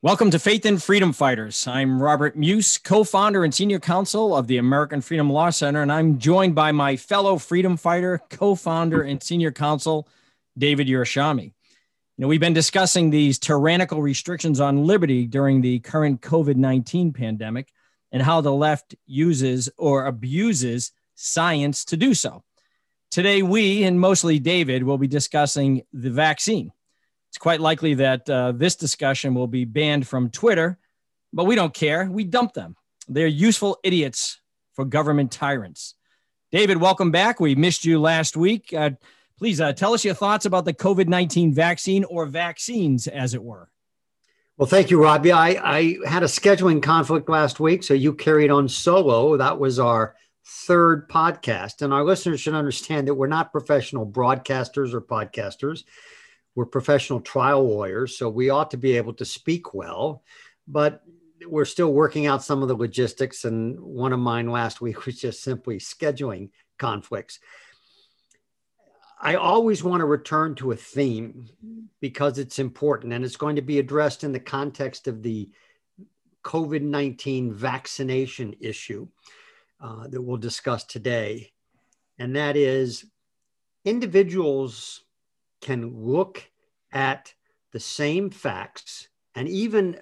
Welcome to Faith and Freedom Fighters. I'm Robert Muse, co-founder and senior counsel of the American Freedom Law Center, and I'm joined by my fellow freedom fighter, co-founder and senior counsel, David Yerushalmi. You know, we've been discussing these tyrannical restrictions on liberty during the current COVID-19 pandemic and how the left uses or abuses science to do so. Today, we, and mostly David, will be discussing the vaccine. It's quite likely that this discussion will be banned from Twitter, but we don't care. We dump them. They're useful idiots for government tyrants. David, welcome back. We missed you last week. Please tell us your thoughts about the COVID-19 vaccine, or vaccines, as it were. Well, thank you, Rob. Yeah, I had a scheduling conflict last week, so you carried on solo. That was our third podcast, and our listeners should understand that we're not professional broadcasters or podcasters. We're professional trial lawyers, so we ought to be able to speak well, but we're still working out some of the logistics. And one of mine last week was just simply scheduling conflicts. I always want to return to a theme because it's important, and it's going to be addressed in the context of the COVID-19 vaccination issue that we'll discuss today. And that is, individuals can look at the same facts, and even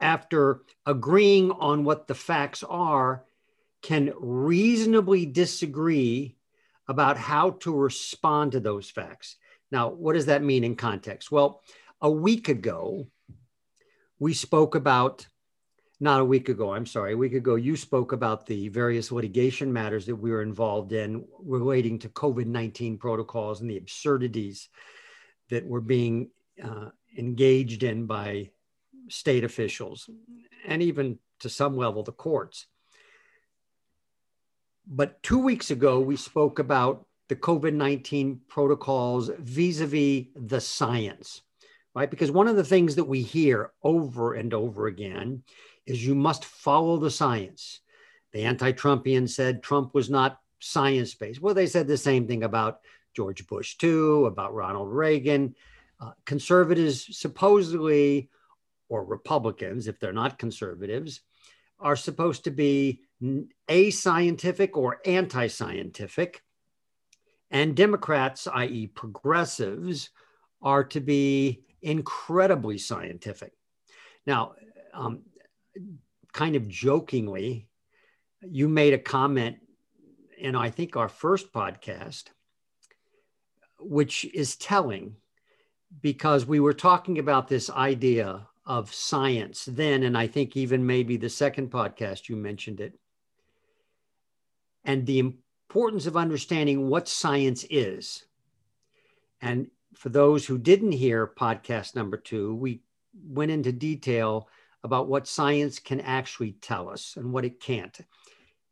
after agreeing on what the facts are, can reasonably disagree about how to respond to those facts. Now, what does that mean in context? Well, a week ago, you spoke about the various litigation matters that we were involved in relating to COVID-19 protocols and the absurdities that were being engaged in by state officials, and even to some level, the courts. But 2 weeks ago, we spoke about the COVID-19 protocols vis-a-vis the science, right? Because one of the things that we hear over and over again is you must follow the science. The anti-Trumpian said Trump was not science-based. Well, they said the same thing about George Bush too, about Ronald Reagan. Conservatives supposedly, or Republicans, if they're not conservatives, are supposed to be ascientific or anti-scientific. And Democrats, i.e. progressives, are to be incredibly scientific. Now, kind of jokingly, you made a comment in, I think, our first podcast, which is telling, because we were talking about this idea of science then, and I think even maybe the second podcast you mentioned it, and the importance of understanding what science is. And for those who didn't hear podcast number 2, we went into detail about what science can actually tell us and what it can't.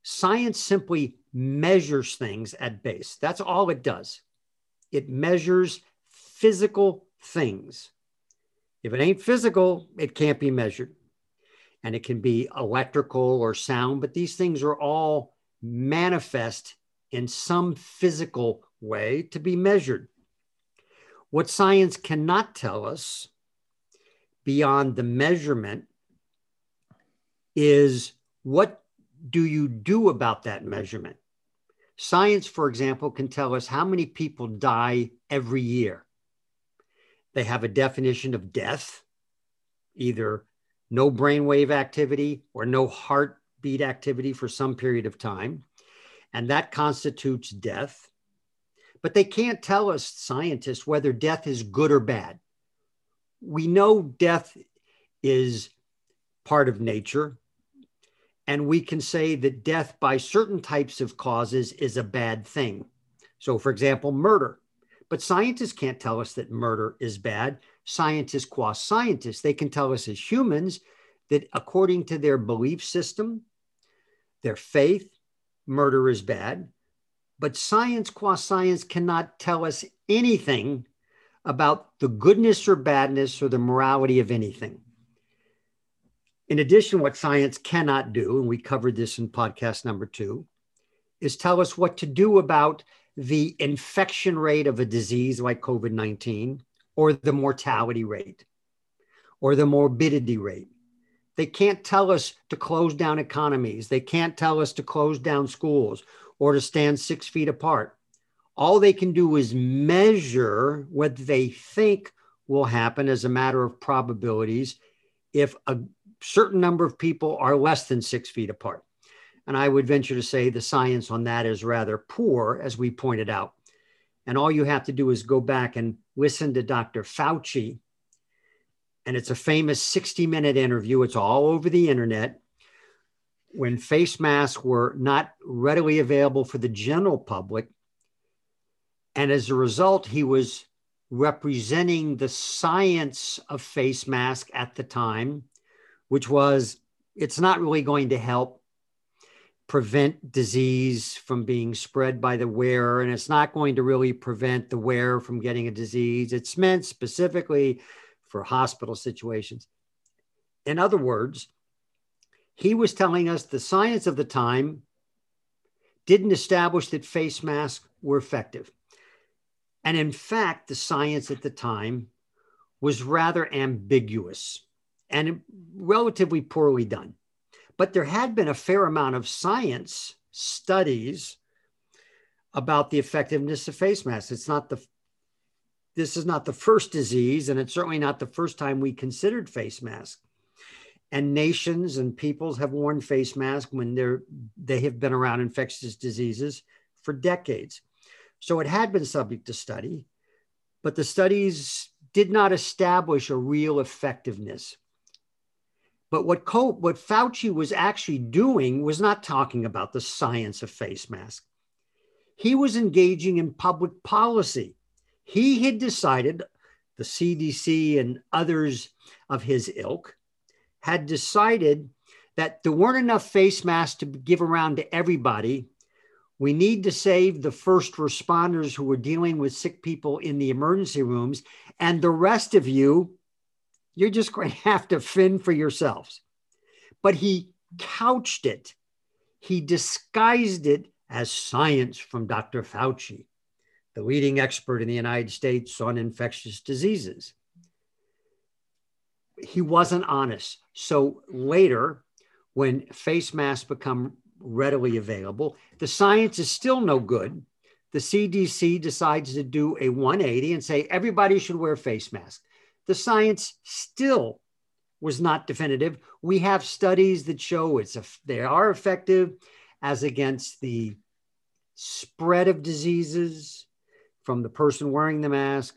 Science simply measures things at base. That's all it does. It measures physical things. If it ain't physical, it can't be measured. And it can be electrical or sound, but these things are all manifest in some physical way to be measured. What science cannot tell us beyond the measurement is, what do you do about that measurement? Science, for example, can tell us how many people die every year. They have a definition of death, either no brainwave activity or no heartbeat activity for some period of time, and that constitutes death. But they can't tell us, scientists, whether death is good or bad. We know death is part of nature, and we can say that death by certain types of causes is a bad thing. So, for example, murder. But scientists can't tell us that murder is bad. Scientists, qua scientists, they can tell us as humans that according to their belief system, their faith, murder is bad. But science, qua science, cannot tell us anything about the goodness or badness or the morality of anything. In addition, what science cannot do, and we covered this in podcast number 2, is tell us what to do about the infection rate of a disease like COVID-19 or the mortality rate or the morbidity rate. They can't tell us to close down economies. They can't tell us to close down schools or to stand 6 feet apart. All they can do is measure what they think will happen as a matter of probabilities if a certain number of people are less than 6 feet apart. And I would venture to say the science on that is rather poor, as we pointed out. And all you have to do is go back and listen to Dr. Fauci. And it's a famous 60-minute interview. It's all over the internet. When face masks were not readily available for the general public. And as a result, he was representing the science of face mask at the time, which was, it's not really going to help prevent disease from being spread by the wearer, and it's not going to really prevent the wearer from getting a disease. It's meant specifically for hospital situations. In other words, he was telling us the science of the time didn't establish that face masks were effective. And in fact, the science at the time was rather ambiguous and relatively poorly done. But there had been a fair amount of science studies about the effectiveness of face masks. This is not the first disease, and it's certainly not the first time we considered face masks. And nations and peoples have worn face masks when they have been around infectious diseases for decades. So it had been subject to study, but the studies did not establish a real effectiveness. But what Fauci was actually doing was not talking about the science of face masks. He was engaging in public policy. He had decided, the CDC and others of his ilk had decided, that there weren't enough face masks to give around to everybody. We need to save the first responders who were dealing with sick people in the emergency rooms, and the rest of you, you're just going to have to fend for yourselves. But he couched it. He disguised it as science from Dr. Fauci, the leading expert in the United States on infectious diseases. He wasn't honest. So later, when face masks become readily available, the science is still no good. The CDC decides to do a 180 and say everybody should wear face masks. The science still was not definitive. We have studies that show they are effective as against the spread of diseases from the person wearing the mask,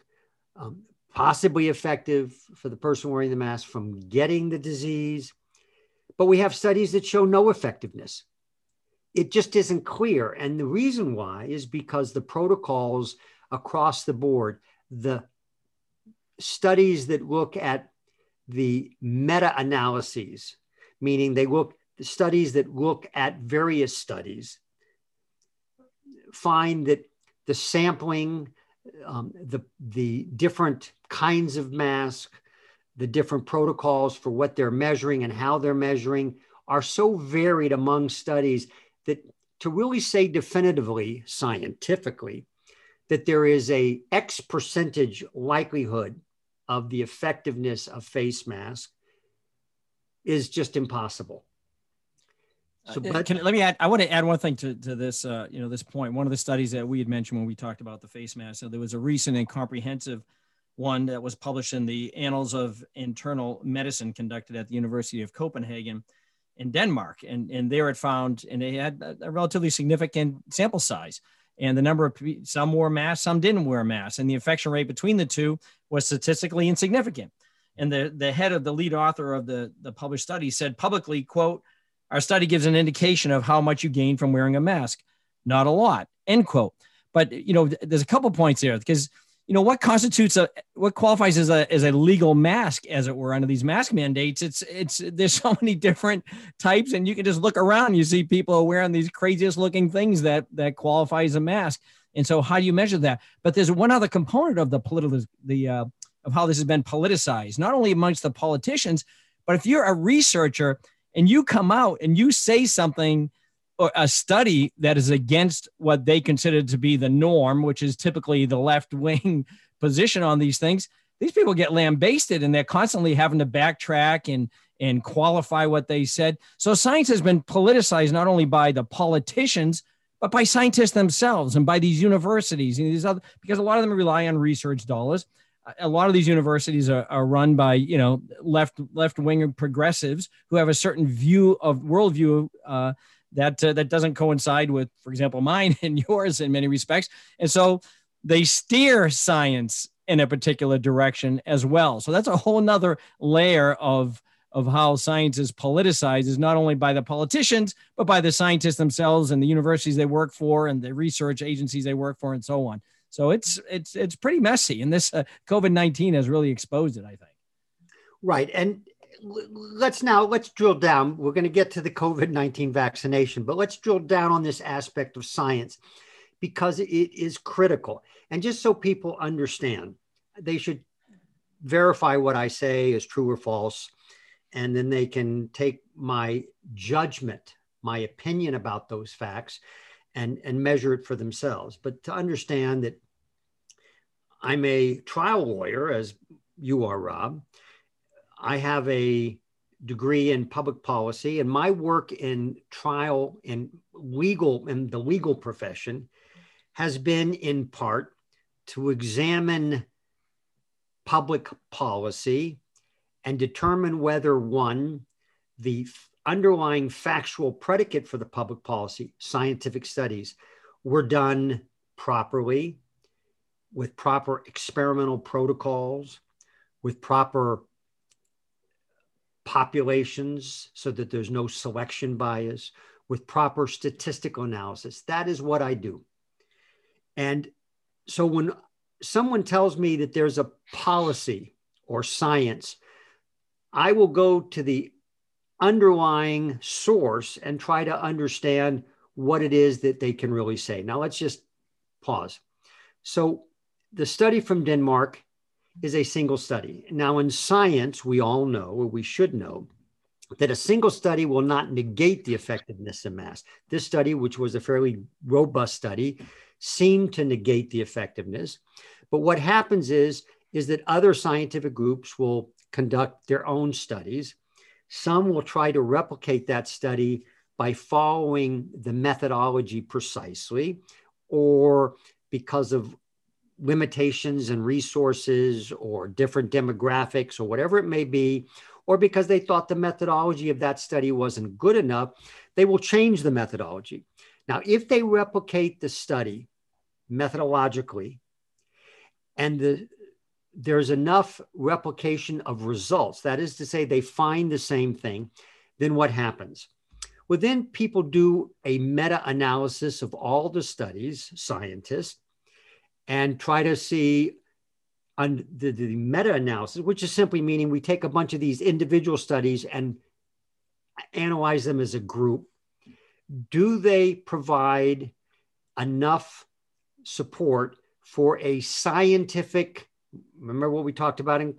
possibly effective for the person wearing the mask from getting the disease. But we have studies that show no effectiveness. It just isn't clear. And the reason why is because the protocols across the board, the studies that look at the meta-analyses, meaning the studies that look at various studies, find that the sampling, the different kinds of mask, the different protocols for what they're measuring and how they're measuring are so varied among studies that to really say definitively, scientifically, that there is a X percentage likelihood of the effectiveness of face mask is just impossible. So, let me add. I want to add one thing to this. This point. One of the studies that we had mentioned when we talked about the face mask. So there was a recent and comprehensive one that was published in the Annals of Internal Medicine, conducted at the University of Copenhagen in Denmark, and there it found, and they had a relatively significant sample size. And the number of people, some wore masks, some didn't wear masks. And the infection rate between the two was statistically insignificant. And the head of the lead author of the published study said publicly, quote, "Our study gives an indication of how much you gain from wearing a mask. Not a lot," end quote. But, there's a couple points there because, what constitutes what qualifies as a legal mask, as it were, under these mask mandates? There's so many different types, and you can just look around and you see people wearing these craziest looking things that qualify as a mask. And so, how do you measure that? But there's one other component of of how this has been politicized, not only amongst the politicians, but if you're a researcher and you come out and you say something or a study that is against what they consider to be the norm, which is typically the left wing position on these things, these people get lambasted and they're constantly having to backtrack and qualify what they said. So science has been politicized not only by the politicians, but by scientists themselves and by these universities and these other, because a lot of them rely on research dollars. A lot of these universities are run by, you know, left wing progressives who have a certain view of worldview that doesn't coincide with, for example, mine and yours in many respects. And so they steer science in a particular direction as well. So that's a whole nother layer of how science is politicized, is not only by the politicians, but by the scientists themselves and the universities they work for and the research agencies they work for and so on. So it's pretty messy. And this COVID-19 has really exposed it, I think. Right. And let's drill down. We're going to get to the COVID-19 vaccination, but let's drill down on this aspect of science because it is critical. And just so people understand, they should verify what I say is true or false. And then they can take my judgment, my opinion about those facts and measure it for themselves. But to understand that I'm a trial lawyer, as you are, Rob, I have a degree in public policy, and my work in trial and legal and the legal profession has been in part to examine public policy and determine whether, one, the underlying factual predicate for the public policy, scientific studies, were done properly, with proper experimental protocols, with proper populations so that there's no selection bias, with proper statistical analysis. That is what I do. And so when someone tells me that there's a policy or science, I will go to the underlying source and try to understand what it is that they can really say. Now let's just pause. So the study from Denmark is a single study. Now in science, we all know, or we should know, that a single study will not negate the effectiveness of mass. This study, which was a fairly robust study, seemed to negate the effectiveness. But what happens is that other scientific groups will conduct their own studies. Some will try to replicate that study by following the methodology precisely, or because of limitations and resources or different demographics or whatever it may be, or because they thought the methodology of that study wasn't good enough, they will change the methodology. Now, if they replicate the study methodologically and there's enough replication of results, that is to say, they find the same thing, then what happens? Well, then people do a meta-analysis of all the studies, scientists, and try to see on the meta-analysis, which is simply meaning we take a bunch of these individual studies and analyze them as a group. Do they provide enough support for a scientific, remember what we talked about in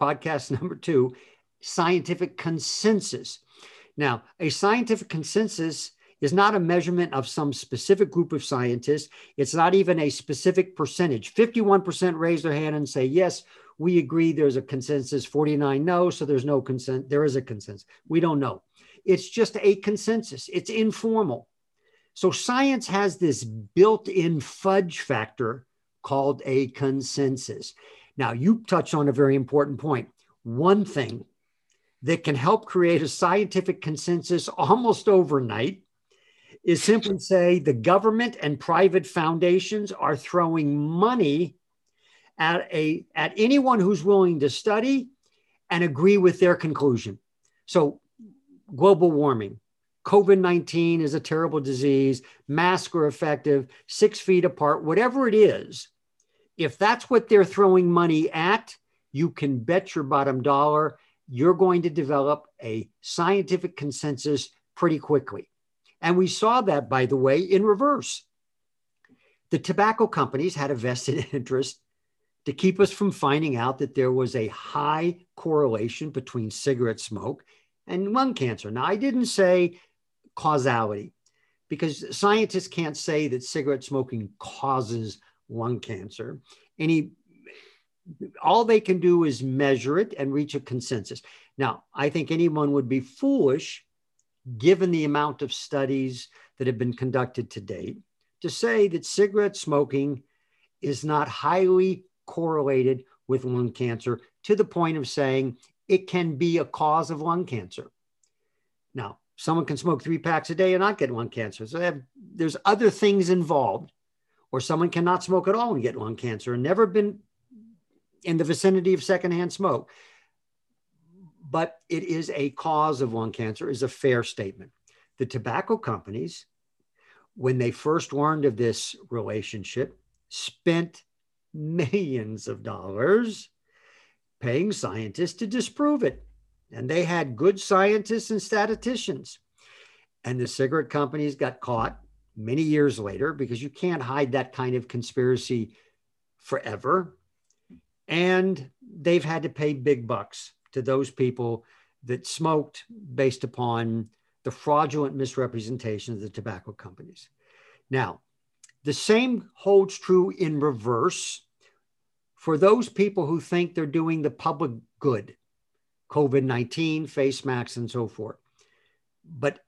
podcast number 2, scientific consensus. Now, a scientific consensus is not a measurement of some specific group of scientists. It's not even a specific percentage. 51% raise their hand and say, yes, we agree there's a consensus. 49, no, so there's no consent. There is a consensus. We don't know. It's just a consensus. It's informal. So science has this built-in fudge factor called a consensus. Now, you touched on a very important point. One thing that can help create a scientific consensus almost overnight is simply say the government and private foundations are throwing money at anyone who's willing to study and agree with their conclusion. So global warming, COVID-19 is a terrible disease, masks are effective, 6 feet apart, whatever it is, if that's what they're throwing money at, you can bet your bottom dollar you're going to develop a scientific consensus pretty quickly. And we saw that, by the way, in reverse. The tobacco companies had a vested interest to keep us from finding out that there was a high correlation between cigarette smoke and lung cancer. Now, I didn't say causality, because scientists can't say that cigarette smoking causes lung cancer. Any all they can do is measure it and reach a consensus. Now, I think anyone would be foolish, given the amount of studies that have been conducted to date, to say that cigarette smoking is not highly correlated with lung cancer, to the point of saying it can be a cause of lung cancer. Now, someone can smoke 3 packs a day and not get lung cancer. So there's other things involved, or someone cannot smoke at all and get lung cancer and never been in the vicinity of secondhand smoke. But it is a cause of lung cancer is a fair statement. The tobacco companies, when they first learned of this relationship, spent millions of dollars paying scientists to disprove it. And they had good scientists and statisticians. And the cigarette companies got caught many years later, because you can't hide that kind of conspiracy forever. And they've had to pay big bucks to those people that smoked based upon the fraudulent misrepresentation of the tobacco companies. Now, the same holds true in reverse for those people who think they're doing the public good, COVID-19, face masks, and so forth. But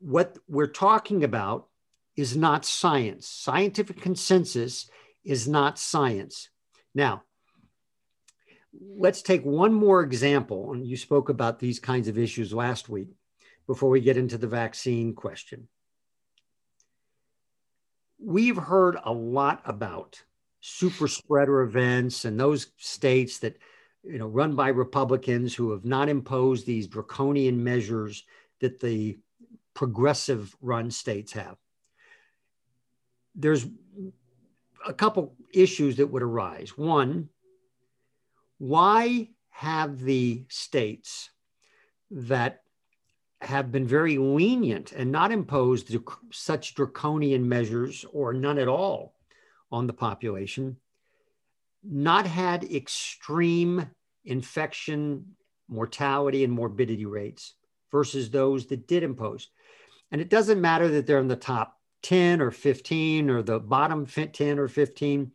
what we're talking about is not science. Scientific consensus is not science. Now, let's take one more example. And you spoke about these kinds of issues last week before we get into the vaccine question. We've heard a lot about super spreader events and those states that, you know, run by Republicans who have not imposed these draconian measures that the progressive run states have. There's a couple issues that would arise. One, why have the states that have been very lenient and not imposed such draconian measures or none at all on the population not had extreme infection, mortality, and morbidity rates versus those that did impose? And it doesn't matter that they're in the top 10 or 15 or the bottom 10 or 15.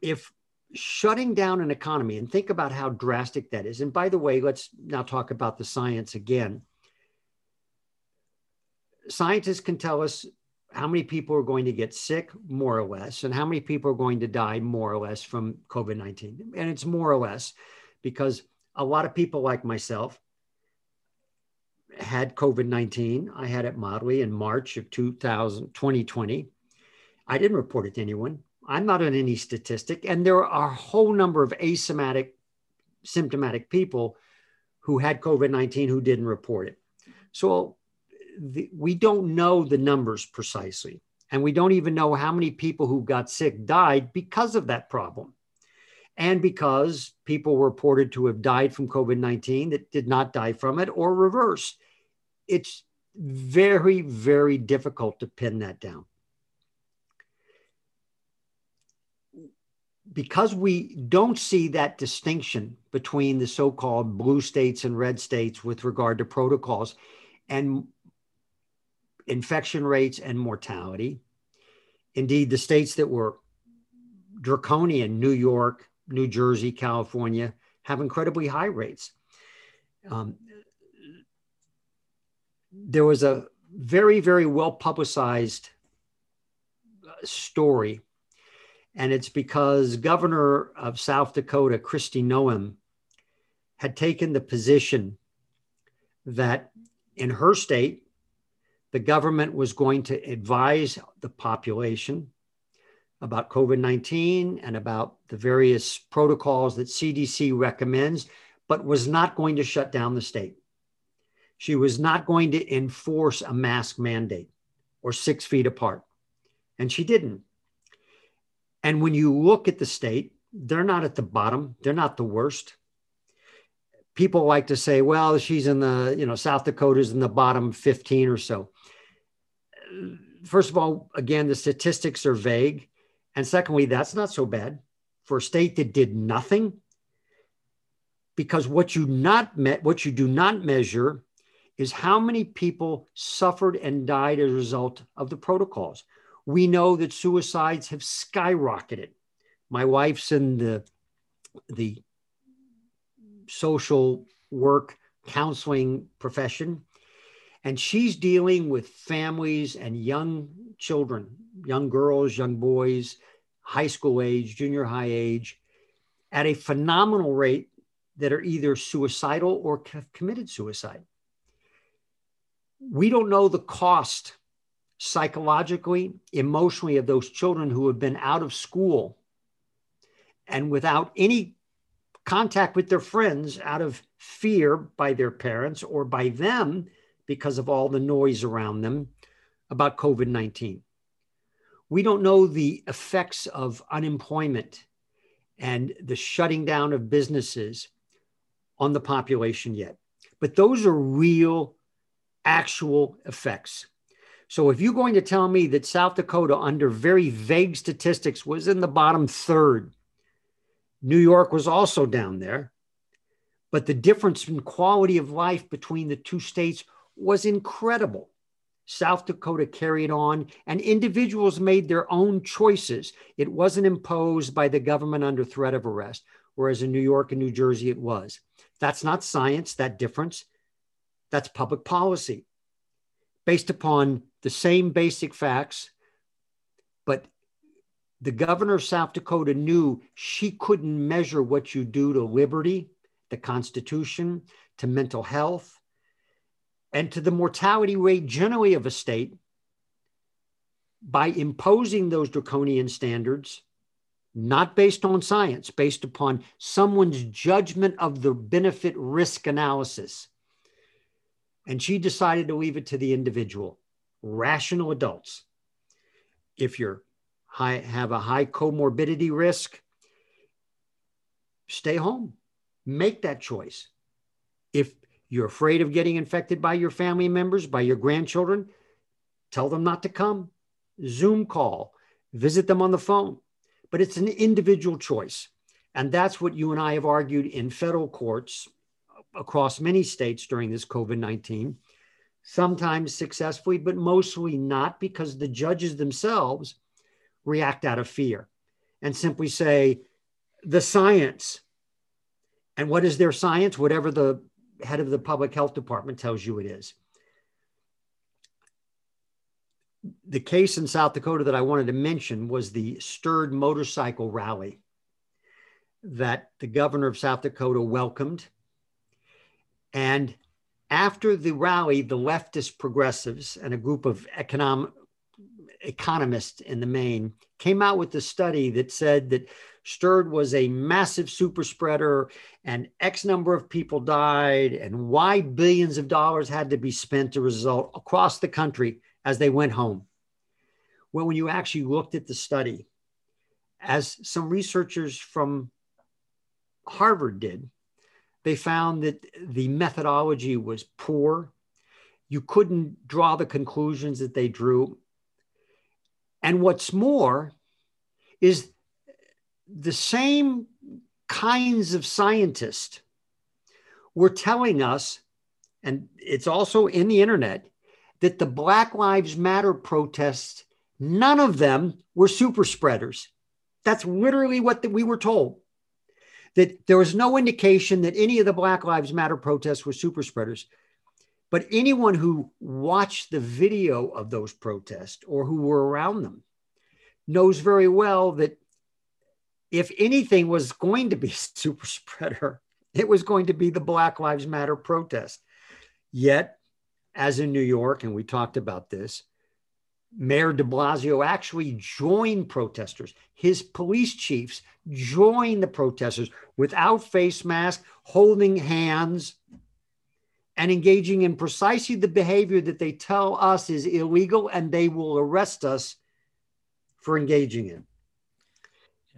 If shutting down an economy, and think about how drastic that is. And by the way, let's now talk about the science again. Scientists can tell us how many people are going to get sick, more or less, and how many people are going to die, more or less, from COVID-19. And it's more or less because a lot of people like myself had COVID-19. I had it mildly in March of 2020. I didn't report it to anyone. I'm not on any statistic. And there are a whole number of asymptomatic, symptomatic people who had COVID-19 who didn't report it. So we don't know the numbers precisely. And we don't even know how many people who got sick died because of that problem. And because people were reported to have died from COVID-19 that did not die from it, or reverse. It's very, very difficult to pin that down. Because we don't see that distinction between the so-called blue states and red states with regard to protocols and infection rates and mortality. Indeed, the states that were draconian, New York, New Jersey, California, have incredibly high rates. There was a very, very well-publicized story. And it's because Governor of South Dakota, Kristi Noem, had taken the position that in her state, the government was going to advise the population about COVID-19 and about the various protocols that CDC recommends, but was not going to shut down the state. She was not going to enforce a mask mandate or 6 feet apart. And she didn't. And when you look at the state, they're not at the bottom. They're not the worst. People like to say, well, she's in the, you know, South Dakota's in the bottom 15 or so. First of all, again, the statistics are vague. And secondly, that's not so bad for a state that did nothing, because what you do not measure is how many people suffered and died as a result of the protocols. We know that suicides have skyrocketed. My wife's in the the social work counseling profession. And she's dealing with families and young children, young girls, young boys, high school age, junior high age, at a phenomenal rate that are either suicidal or have committed suicide. We don't know the cost psychologically, emotionally of those children who have been out of school and without any contact with their friends out of fear by their parents or by them because of all the noise around them about COVID-19. We don't know the effects of unemployment and the shutting down of businesses on the population yet. But those are real, actual effects. So if you're going to tell me that South Dakota, under very vague statistics, was in the bottom third, New York was also down there, but the difference in quality of life between the two states was incredible. South Dakota carried on, and individuals made their own choices. It wasn't imposed by the government under threat of arrest, whereas in New York and New Jersey, it was. That's not science, that difference. That's public policy based upon the same basic facts. But the governor of South Dakota knew she couldn't measure what you do to liberty, the Constitution, to mental health, and to the mortality rate generally of a state by imposing those draconian standards, not based on science, based upon someone's judgment of the benefit risk analysis. And she decided to leave it to the individual, rational adults. If you have a high comorbidity risk, stay home, make that choice. If you're afraid of getting infected by your family members, by your grandchildren, tell them not to come. Zoom call, visit them on the phone. But it's an individual choice. And that's what you and I have argued in federal courts across many states during this COVID-19, sometimes successfully, but mostly not, because the judges themselves react out of fear and simply say, the science. And what is their science? Whatever the head of the public health department tells you it is. The case in South Dakota that I wanted to mention was the Sturd motorcycle rally that the governor of South Dakota welcomed. And after the rally, the leftist progressives and a group of economists in the main came out with a study that said that Sturd was a massive super spreader and X number of people died and why billions of dollars had to be spent to result across the country as they went home. Well, when you actually looked at the study, as some researchers from Harvard did, they found that the methodology was poor. You couldn't draw the conclusions that they drew. And what's more is the same kinds of scientists were telling us, and it's also in the internet, that the Black Lives Matter protests, none of them were super spreaders. That's literally what we were told, that there was no indication that any of the Black Lives Matter protests were super spreaders. But anyone who watched the video of those protests or who were around them knows very well that if anything was going to be a super spreader, it was going to be the Black Lives Matter protest. Yet, as in New York, and we talked about this, Mayor de Blasio actually joined protesters. His police chiefs joined the protesters without face masks, holding hands, and engaging in precisely the behavior that they tell us is illegal and they will arrest us for engaging in.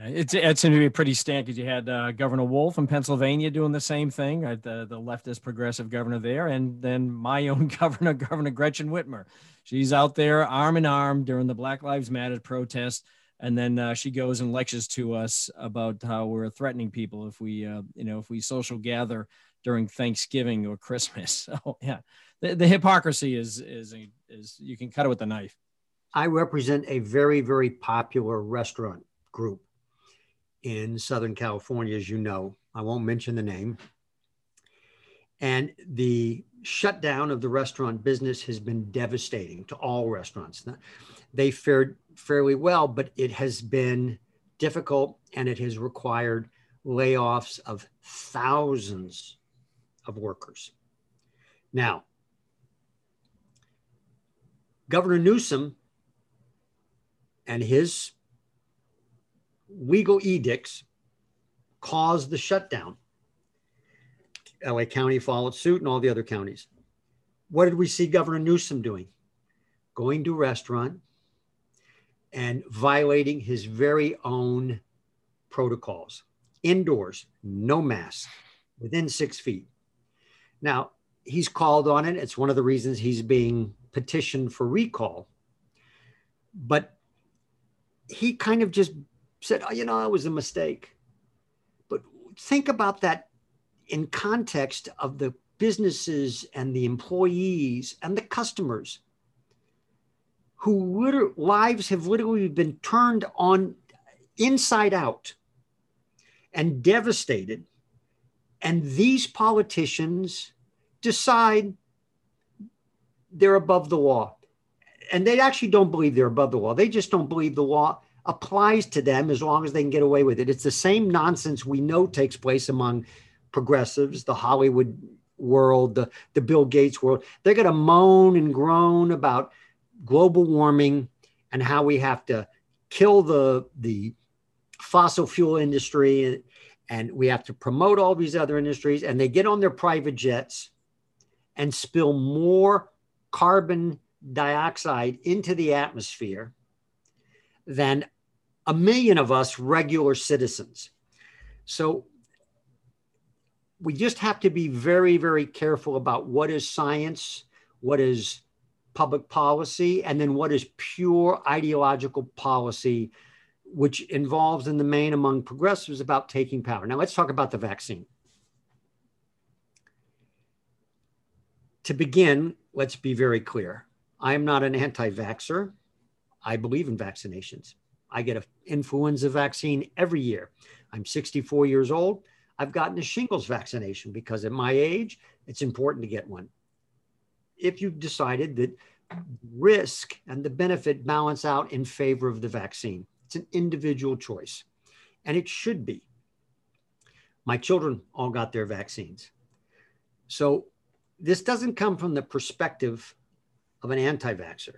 It seemed to be pretty stank because you had Governor Wolf in Pennsylvania doing the same thing, right? The leftist progressive governor there. And then my own governor, Governor Gretchen Whitmer. She's out there arm in arm during the Black Lives Matter protest. And then she goes and lectures to us about how we're threatening people if we, if we social gather during Thanksgiving or Christmas. So yeah, the hypocrisy is you can cut it with a knife. I represent a very, very popular restaurant group in Southern California, as you know. I won't mention the name. And the shutdown of the restaurant business has been devastating to all restaurants. They fared fairly well, but it has been difficult, and it has required layoffs of thousands of workers. Now, Governor Newsom and his legal edicts caused the shutdown. LA County followed suit and all the other counties. What did we see Governor Newsom doing? Going to a restaurant and violating his very own protocols. Indoors, no mask, within 6 feet. Now, he's called on it. It's one of the reasons he's being petitioned for recall. But he kind of just said, oh, you know, it was a mistake. But think about that in context of the businesses and the employees and the customers whose lives have literally been turned on inside out and devastated. And these politicians decide they're above the law. And they actually don't believe they're above the law. They just don't believe the law applies to them as long as they can get away with it. It's the same nonsense we know takes place among progressives, the Hollywood world, the Bill Gates world. They're going to moan and groan about global warming and how we have to kill the fossil fuel industry and we have to promote all these other industries. And they get on their private jets and spill more carbon dioxide into the atmosphere than a million of us regular citizens. So we just have to be very, very careful about what is science, what is public policy, and then what is pure ideological policy, which involves in the main among progressives about taking power. Now let's talk about the vaccine. To begin, let's be very clear. I am not an anti-vaxxer. I believe in vaccinations. I get an influenza vaccine every year. I'm 64 years old. I've gotten a shingles vaccination because at my age, it's important to get one. If you've decided that risk and the benefit balance out in favor of the vaccine, it's an individual choice, and it should be. My children all got their vaccines. So this doesn't come from the perspective of an anti-vaxxer.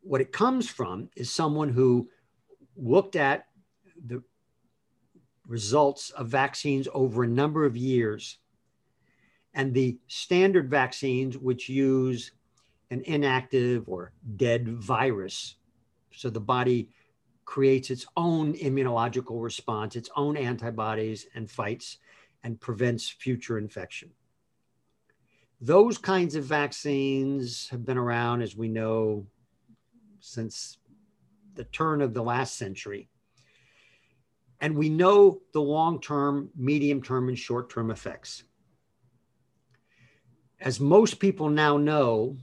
What it comes from is someone who looked at the results of vaccines over a number of years and the standard vaccines, which use an inactive or dead virus. So the body creates its own immunological response, its own antibodies, and fights and prevents future infection. Those kinds of vaccines have been around, as we know, since the turn of the last century. And we know the long-term, medium-term, and short-term effects. As most people now know,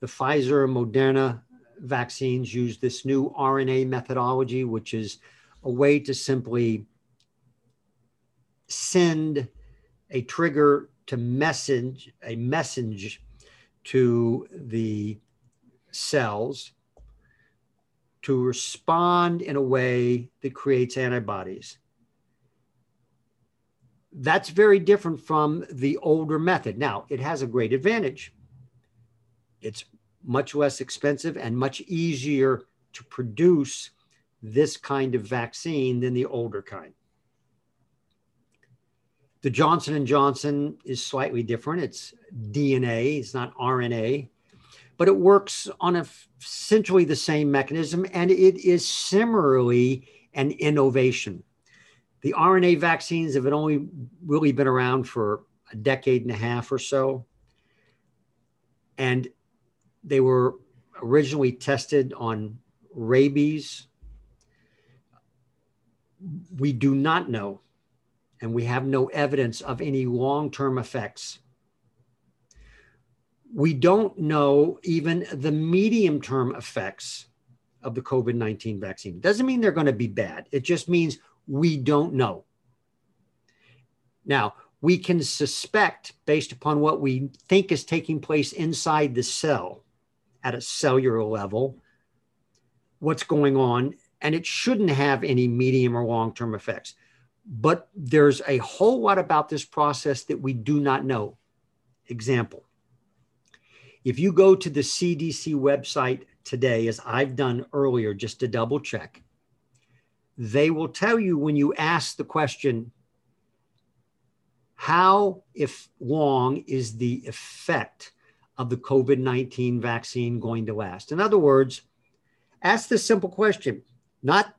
the Pfizer and Moderna vaccines use this new RNA methodology, which is a way to simply send a trigger to message to the cells to respond in a way that creates antibodies. That's very different from the older method. Now, it has a great advantage. It's much less expensive and much easier to produce this kind of vaccine than the older kind. The Johnson and Johnson is slightly different. It's DNA, it's not RNA, but it works on essentially the same mechanism, and it is similarly an innovation. The RNA vaccines have only really been around for a decade and a half or so, and they were originally tested on rabies. We do not know, and we have no evidence of any long-term effects. We don't know even the medium-term effects of the COVID-19 vaccine. It doesn't mean they're going to be bad. It just means we don't know. Now, we can suspect based upon what we think is taking place inside the cell at a cellular level, what's going on, and it shouldn't have any medium or long-term effects. But there's a whole lot about this process that we do not know. Example, if you go to the CDC website today, as I've done earlier, just to double check, they will tell you when you ask the question, how, if long, is the effect of the COVID-19 vaccine going to last? In other words, ask the simple question, not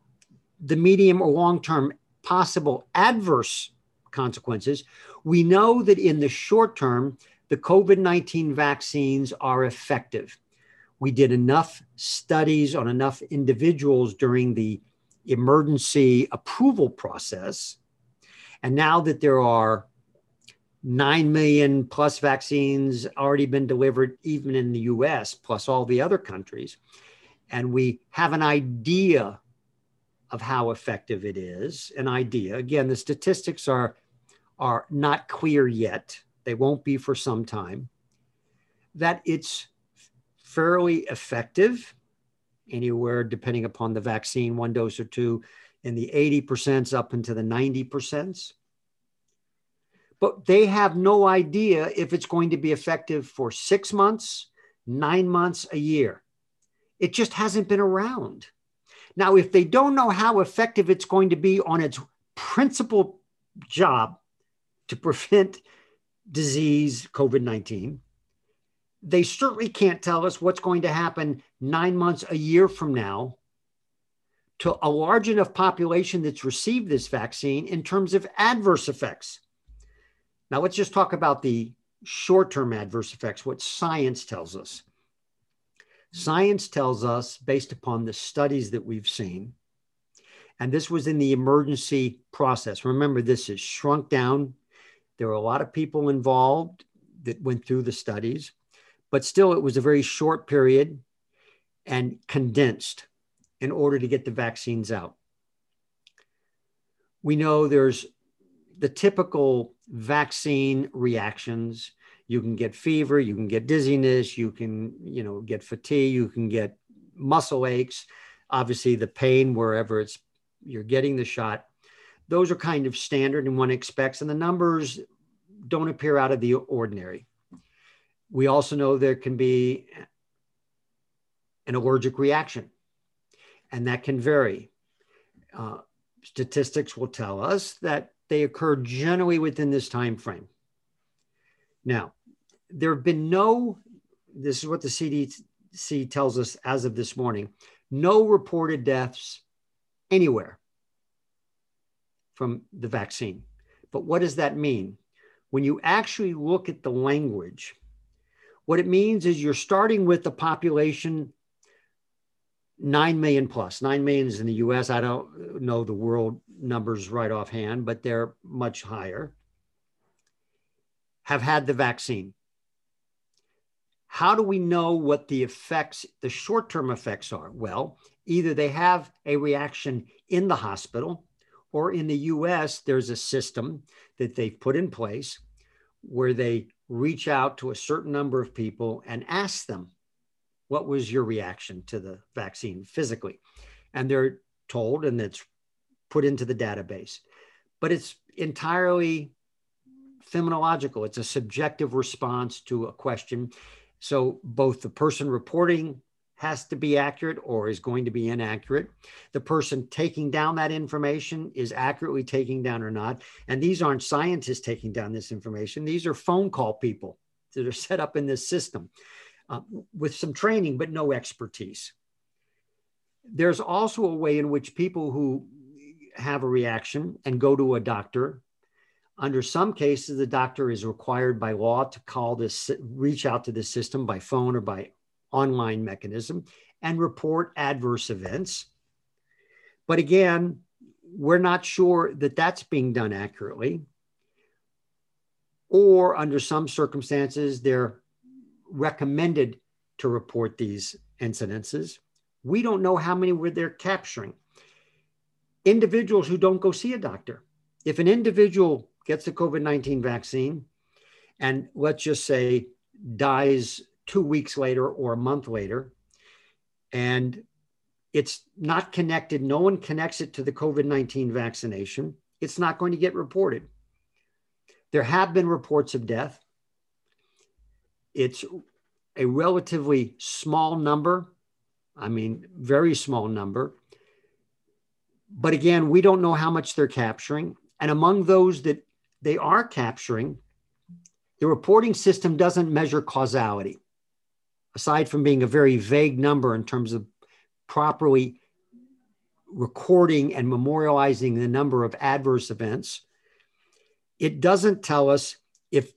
the medium or long-term possible adverse consequences. We know that in the short term, the COVID-19 vaccines are effective. We did enough studies on enough individuals during the emergency approval process. And now that there are 9 million plus vaccines already been delivered, even in the US, plus all the other countries, and we have an idea of how effective it is, an idea. Again, the statistics are not clear yet. They won't be for some time. That it's fairly effective, anywhere depending upon the vaccine, one dose or two, in the 80% up into the 90%. But they have no idea if it's going to be effective for 6 months, 9 months, a year. It just hasn't been around. Now, if they don't know how effective it's going to be on its principal job to prevent disease, COVID-19, they certainly can't tell us what's going to happen 9 months, a year from now to a large enough population that's received this vaccine in terms of adverse effects. Now, let's just talk about the short-term adverse effects, what science tells us. Science tells us, based upon the studies that we've seen, and this was in the emergency process. Remember, this is shrunk down. There were a lot of people involved that went through the studies, but still it was a very short period and condensed in order to get the vaccines out. We know there's the typical vaccine reactions. You can get fever, you can get dizziness, you can, get fatigue, you can get muscle aches, obviously the pain wherever you're getting the shot. Those are kind of standard and one expects, and the numbers don't appear out of the ordinary. We also know there can be an allergic reaction, and that can vary. Statistics will tell us that they occur generally within this time frame. Now, there have been this is what the CDC tells us as of this morning, no reported deaths anywhere from the vaccine. But what does that mean? When you actually look at the language, what it means is you're starting with the population 9 million plus. 9 million is in the US. I don't know the world numbers right offhand, but they're much higher. Have had the vaccine. How do we know what the effects, the short-term effects are? Well, either they have a reaction in the hospital, or in the US, there's a system that they've put in place where they reach out to a certain number of people and ask them, what was your reaction to the vaccine physically? And they're told, and it's put into the database. But it's entirely phenomenological. It's a subjective response to a question. So both the person reporting has to be accurate or is going to be inaccurate. The person taking down that information is accurately taking down or not. And these aren't scientists taking down this information. These are phone call people that are set up in this system with some training, but no expertise. There's also a way in which people who have a reaction and go to a doctor. Under some cases, the doctor is required by law to reach out to the system by phone or by online mechanism and report adverse events. But again, we're not sure that that's being done accurately. Or under some circumstances, they're recommended to report these incidences We don't know how many they're capturing. Individuals who don't go see a doctor. If an individual gets the COVID-19 vaccine and let's just say dies 2 weeks later or a month later, and it's not connected, no one connects it to the COVID-19 vaccination, it's not going to get reported. There have been reports of death. It's a relatively small number. I mean, very small number. But again, we don't know how much they're capturing. And among those that they are capturing, the reporting system doesn't measure causality. Aside from being a very vague number in terms of properly recording and memorializing the number of adverse events, it doesn't tell us if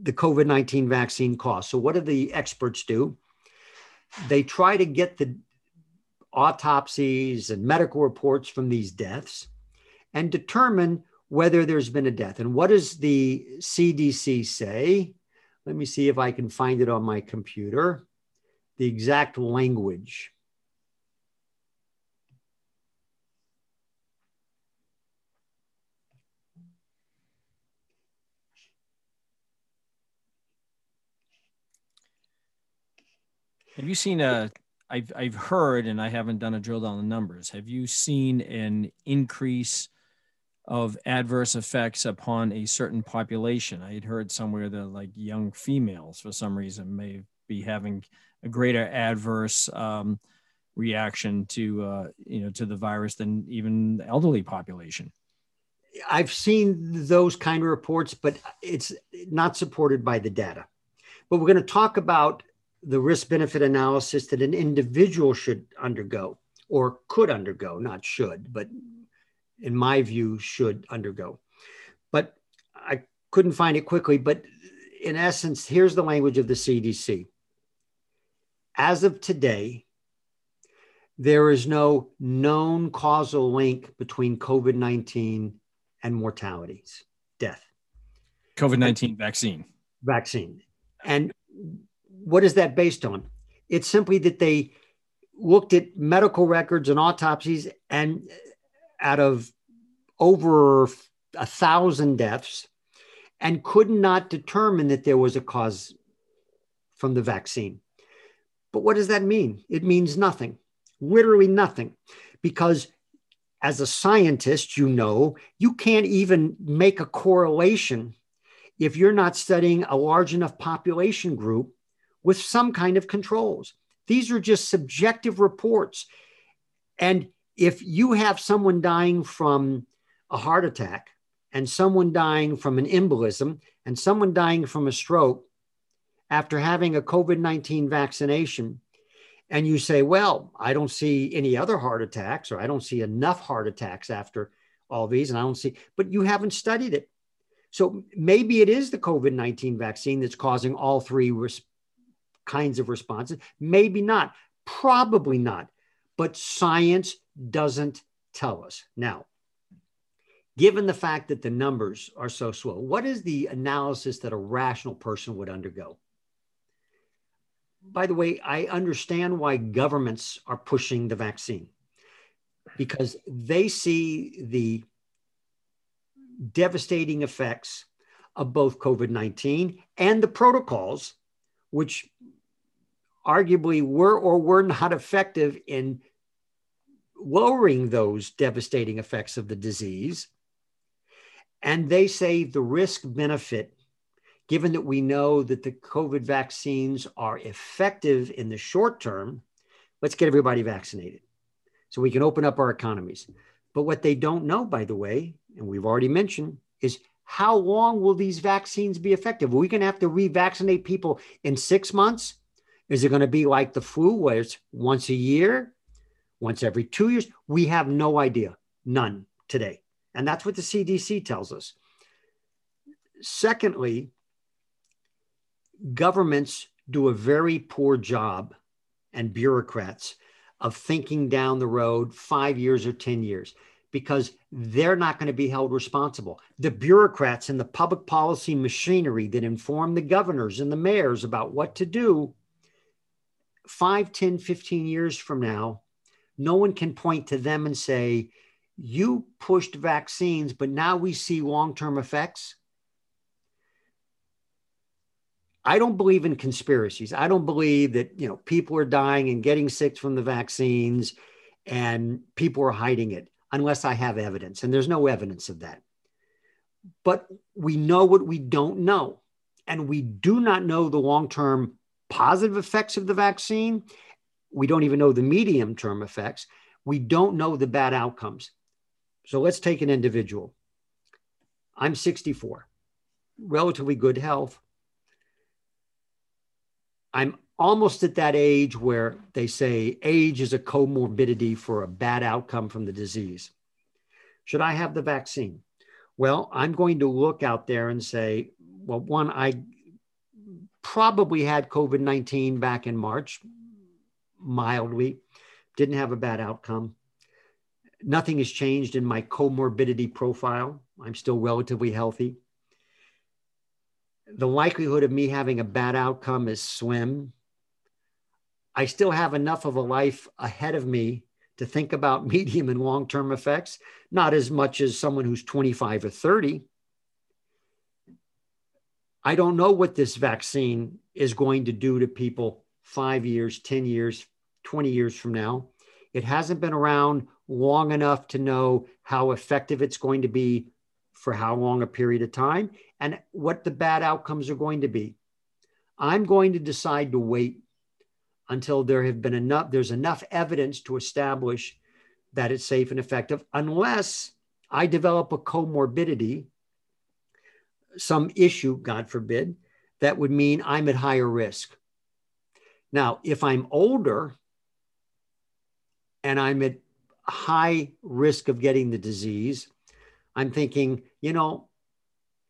the COVID-19 vaccine caused. So what do the experts do? They try to get the autopsies and medical reports from these deaths and determine whether there's been a death. And what does the CDC say? Let me see if I can find it on my computer, the exact language. Have you seen I've heard, and I haven't done a drill down on the numbers, have you seen an increase of adverse effects upon a certain population? I had heard somewhere that like young females for some reason may be having a greater adverse reaction to the virus than even the elderly population. I've seen those kind of reports, but it's not supported by the data. But we're going to talk about the risk-benefit analysis that an individual should undergo or could undergo, not should, but in my view, should undergo. But I couldn't find it quickly, but in essence, here's the language of the CDC. As of today, there is no known causal link between COVID-19 and mortalities, death. COVID-19 vaccine. Vaccine. And what is that based on? It's simply that they looked at medical records and autopsies, and out of over 1,000 deaths, and could not determine that there was a cause from the vaccine. But what does that mean? It means nothing, literally nothing, because as a scientist, you know, you can't even make a correlation if you're not studying a large enough population group with some kind of controls. These are just subjective reports. And if you have someone dying from a heart attack and someone dying from an embolism and someone dying from a stroke after having a COVID-19 vaccination, and you say, well, I don't see any other heart attacks, or I don't see enough heart attacks after all these, and I don't see, but you haven't studied it. So maybe it is the COVID-19 vaccine that's causing all three kinds of responses. Maybe not, probably not, but science doesn't tell us. Now, given the fact that the numbers are so slow, what is the analysis that a rational person would undergo? By the way, I understand why governments are pushing the vaccine, because they see the devastating effects of both COVID-19 and the protocols, which arguably were or were not effective in lowering those devastating effects of the disease. And they say the risk benefit, given that we know that the COVID vaccines are effective in the short term, let's get everybody vaccinated so we can open up our economies. But what they don't know, by the way, and we've already mentioned, is how long will these vaccines be effective? Are we going to have to revaccinate people in 6 months? Is it going to be like the flu where it's once a year, once every 2 years? We have no idea, none today. And that's what the CDC tells us. Secondly, governments do a very poor job, and bureaucrats, of thinking down the road 5 years or 10 years. Because they're not going to be held responsible. The bureaucrats and the public policy machinery that inform the governors and the mayors about what to do 5, 10, 15 years from now, no one can point to them and say, you pushed vaccines, but now we see long-term effects. I don't believe in conspiracies. I don't believe that, you know, people are dying and getting sick from the vaccines and people are hiding it unless I have evidence. And there's no evidence of that. But we know what we don't know. And we do not know the long-term positive effects of the vaccine. We don't even know the medium-term effects. We don't know the bad outcomes. So let's take an individual. I'm 64, relatively good health. I'm almost at that age where they say age is a comorbidity for a bad outcome from the disease. Should I have the vaccine? Well, I'm going to look out there and say, well, one, I probably had COVID-19 back in March, mildly. Didn't have a bad outcome. Nothing has changed in my comorbidity profile. I'm still relatively healthy. The likelihood of me having a bad outcome is slim. I still have enough of a life ahead of me to think about medium and long-term effects, not as much as someone who's 25 or 30. I don't know what this vaccine is going to do to people 5 years, 10 years, 20 years from now. It hasn't been around long enough to know how effective it's going to be for how long a period of time and what the bad outcomes are going to be. I'm going to decide to wait until there's enough evidence to establish that it's safe and effective, unless I develop a comorbidity, some issue, God forbid, that would mean I'm at higher risk. Now, if I'm older, and I'm at high risk of getting the disease, I'm thinking, you know,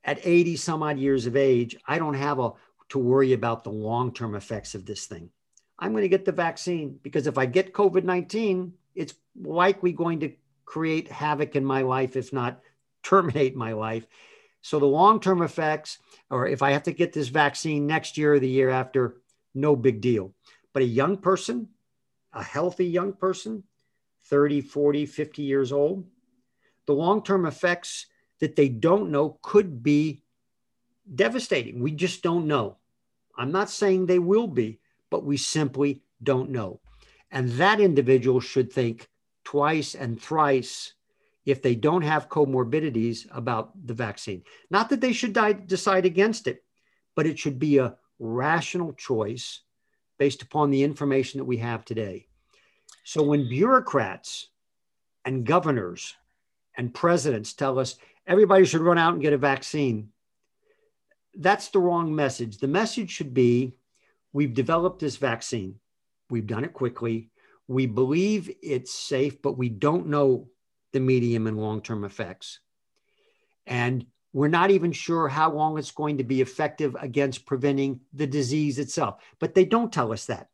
at 80 some odd years of age, I don't have to worry about the long-term effects of this thing. I'm going to get the vaccine because if I get COVID-19, it's likely going to create havoc in my life, if not terminate my life. So the long-term effects, or if I have to get this vaccine next year or the year after, no big deal. But a young person, a healthy young person, 30, 40, 50 years old, the long-term effects that they don't know could be devastating. We just don't know. I'm not saying they will be, but we simply don't know. And that individual should think twice and thrice if they don't have comorbidities about the vaccine. Not that they should decide against it, but it should be a rational choice based upon the information that we have today. So when bureaucrats and governors and presidents tell us everybody should run out and get a vaccine, that's the wrong message. The message should be, we've developed this vaccine. We've done it quickly. We believe it's safe, but we don't know the medium and long-term effects. And we're not even sure how long it's going to be effective against preventing the disease itself. But they don't tell us that.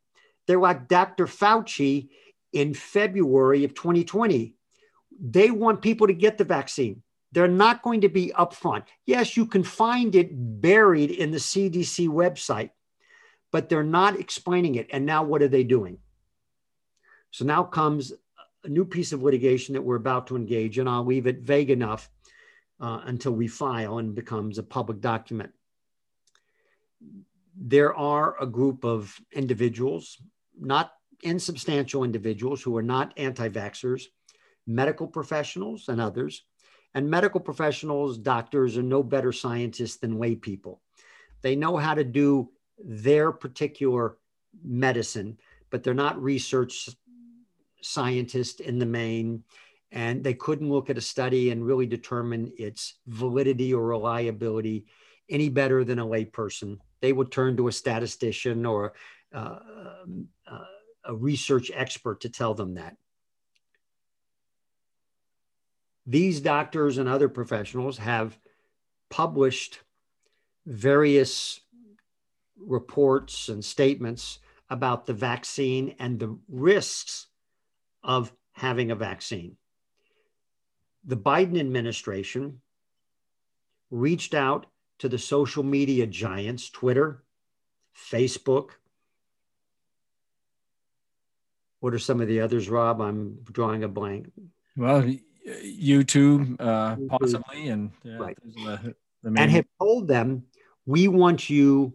They're like Dr. Fauci in February of 2020. They want people to get the vaccine. They're not going to be upfront. Yes, you can find it buried in the CDC website, but they're not explaining it. And now what are they doing? So now comes a new piece of litigation that we're about to engage in. I'll leave it vague enough until we file and becomes a public document. There are a group of individuals, not insubstantial individuals, who are not anti-vaxxers, medical professionals and others. And medical professionals, doctors, are no better scientists than lay people. They know how to do their particular medicine, but they're not research scientists in the main. And they couldn't look at a study and really determine its validity or reliability any better than a lay person. They would turn to a statistician or a research expert to tell them that. These doctors and other professionals have published various reports and statements about the vaccine and the risks of having a vaccine. The Biden administration reached out to the social media giants, Twitter, Facebook, What are some of the others, Rob? I'm drawing a blank. Well, YouTube, possibly, and right. The main... And have told them, we want you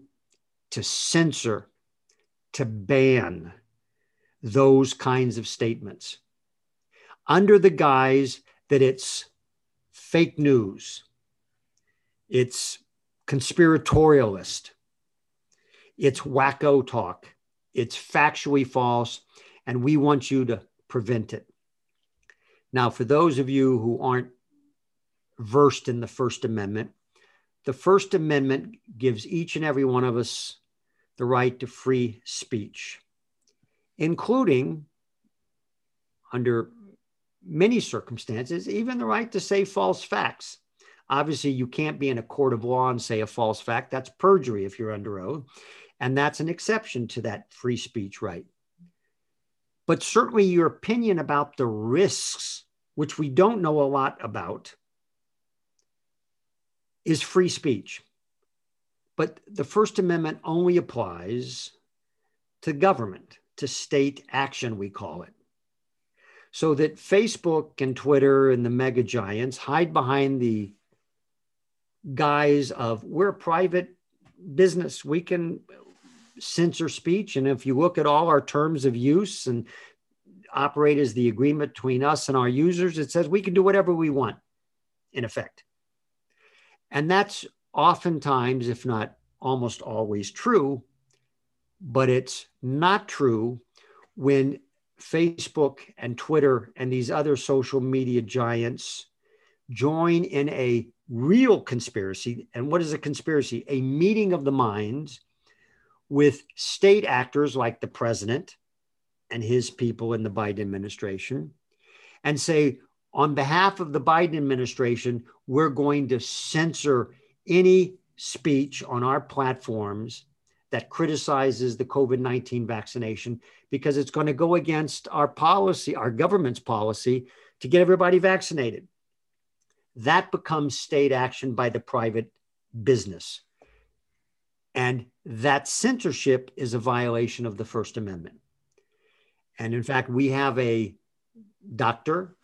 to censor, to ban those kinds of statements under the guise that it's fake news, it's conspiratorialist, it's wacko talk, it's factually false, and we want you to prevent it. Now, for those of you who aren't versed in the First Amendment gives each and every one of us the right to free speech, including, under many circumstances, even the right to say false facts. Obviously, you can't be in a court of law and say a false fact. That's perjury if you're under oath. And that's an exception to that free speech right. But certainly your opinion about the risks, which we don't know a lot about, is free speech. But the First Amendment only applies to government, to state action, we call it. So that Facebook and Twitter and the mega giants hide behind the guise of, we're a private business, we can censor speech. And if you look at all our terms of use and operate as the agreement between us and our users, it says we can do whatever we want, in effect. And that's oftentimes, if not almost always, true, but it's not true when Facebook and Twitter and these other social media giants join in a real conspiracy. And what is a conspiracy? A meeting of the minds with state actors like the president and his people in the Biden administration, and say, on behalf of the Biden administration, we're going to censor any speech on our platforms that criticizes the COVID-19 vaccination, because it's going to go against our policy, our government's policy to get everybody vaccinated. That becomes state action by the private business. And that censorship is a violation of the First Amendment. And in fact, we have a doctor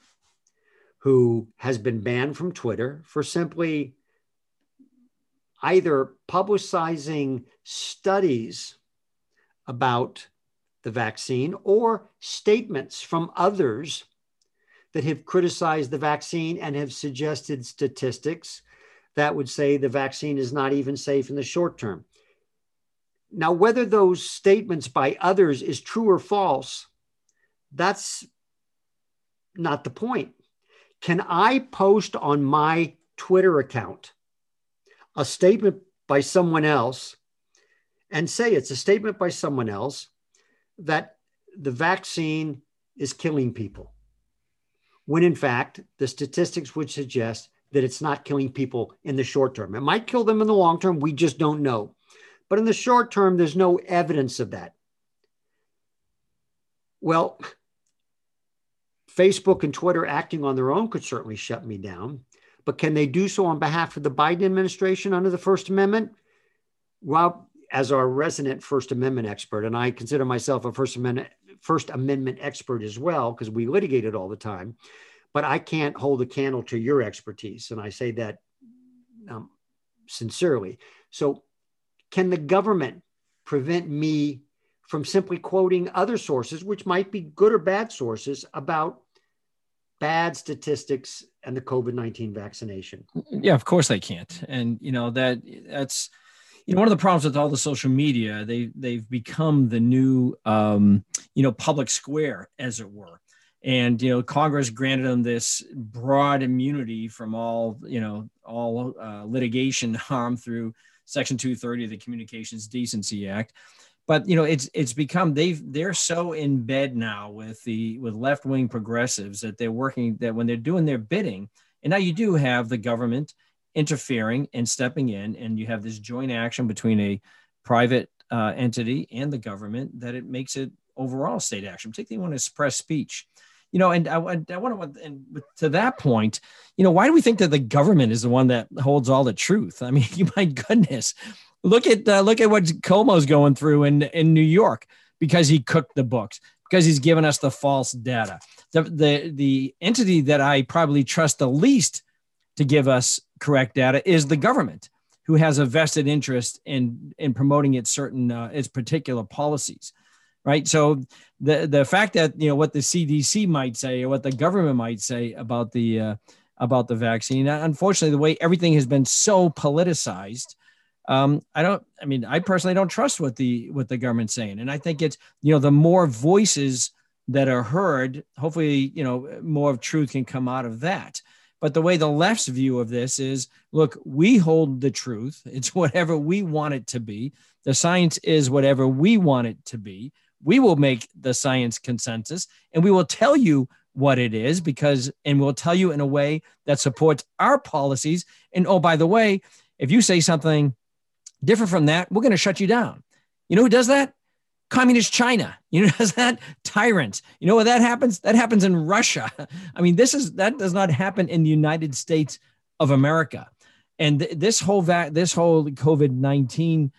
who has been banned from Twitter for simply either publicizing studies about the vaccine or statements from others that have criticized the vaccine and have suggested statistics that would say the vaccine is not even safe in the short term. Now, whether those statements by others is true or false, that's not the point. Can I post on my Twitter account a statement by someone else and say it's a statement by someone else that the vaccine is killing people, when in fact, the statistics would suggest that it's not killing people in the short term? It might kill them in the long term, we just don't know. But in the short term, there's no evidence of that. Well, Facebook and Twitter acting on their own could certainly shut me down, but can they do so on behalf of the Biden administration under the First Amendment? Well, as our resident First Amendment expert, and I consider myself a First Amendment expert as well, because we litigate it all the time, but I can't hold a candle to your expertise. And I say that sincerely. So can the government prevent me from simply quoting other sources, which might be good or bad sources, about bad statistics and the COVID-19 vaccination? Yeah, of course they can't. And that's one of the problems with all the social media. They've become the new public square, as it were. And Congress granted them this broad immunity from all litigation harm through Section 230 of the Communications Decency Act. But it's become they're so in bed now with left-wing progressives that they're working, that when they're doing their bidding, and now you do have the government interfering and stepping in, and you have this joint action between a private entity and the government, that it makes it overall state action, particularly when it's suppress speech. And I wonder, and to that point, why do we think that the government is the one that holds all the truth? I mean, my goodness. Look at what Cuomo's going through in New York because he cooked the books. because he's given us the false data. The entity that I probably trust the least to give us correct data is the government, who has a vested interest in promoting its certain its particular policies, right? So the fact that, you know, what the CDC might say or what the government might say about the vaccine, unfortunately, the way everything has been so politicized, I personally don't trust what the government's saying. And I think it's, you know, the more voices that are heard, hopefully, you know, more of truth can come out of that. But the way the left's view of this is, look, we hold the truth. It's whatever we want it to be. The science is whatever we want it to be. We will make the science consensus, and we will tell you what it is, and we'll tell you in a way that supports our policies. And, oh, by the way, if you say something different from that, we're going to shut you down. You know who does that? Communist China, you know, does that? Tyrants. You know where that happens? That happens in Russia. I mean, that does not happen in the United States of America. And this whole COVID-19,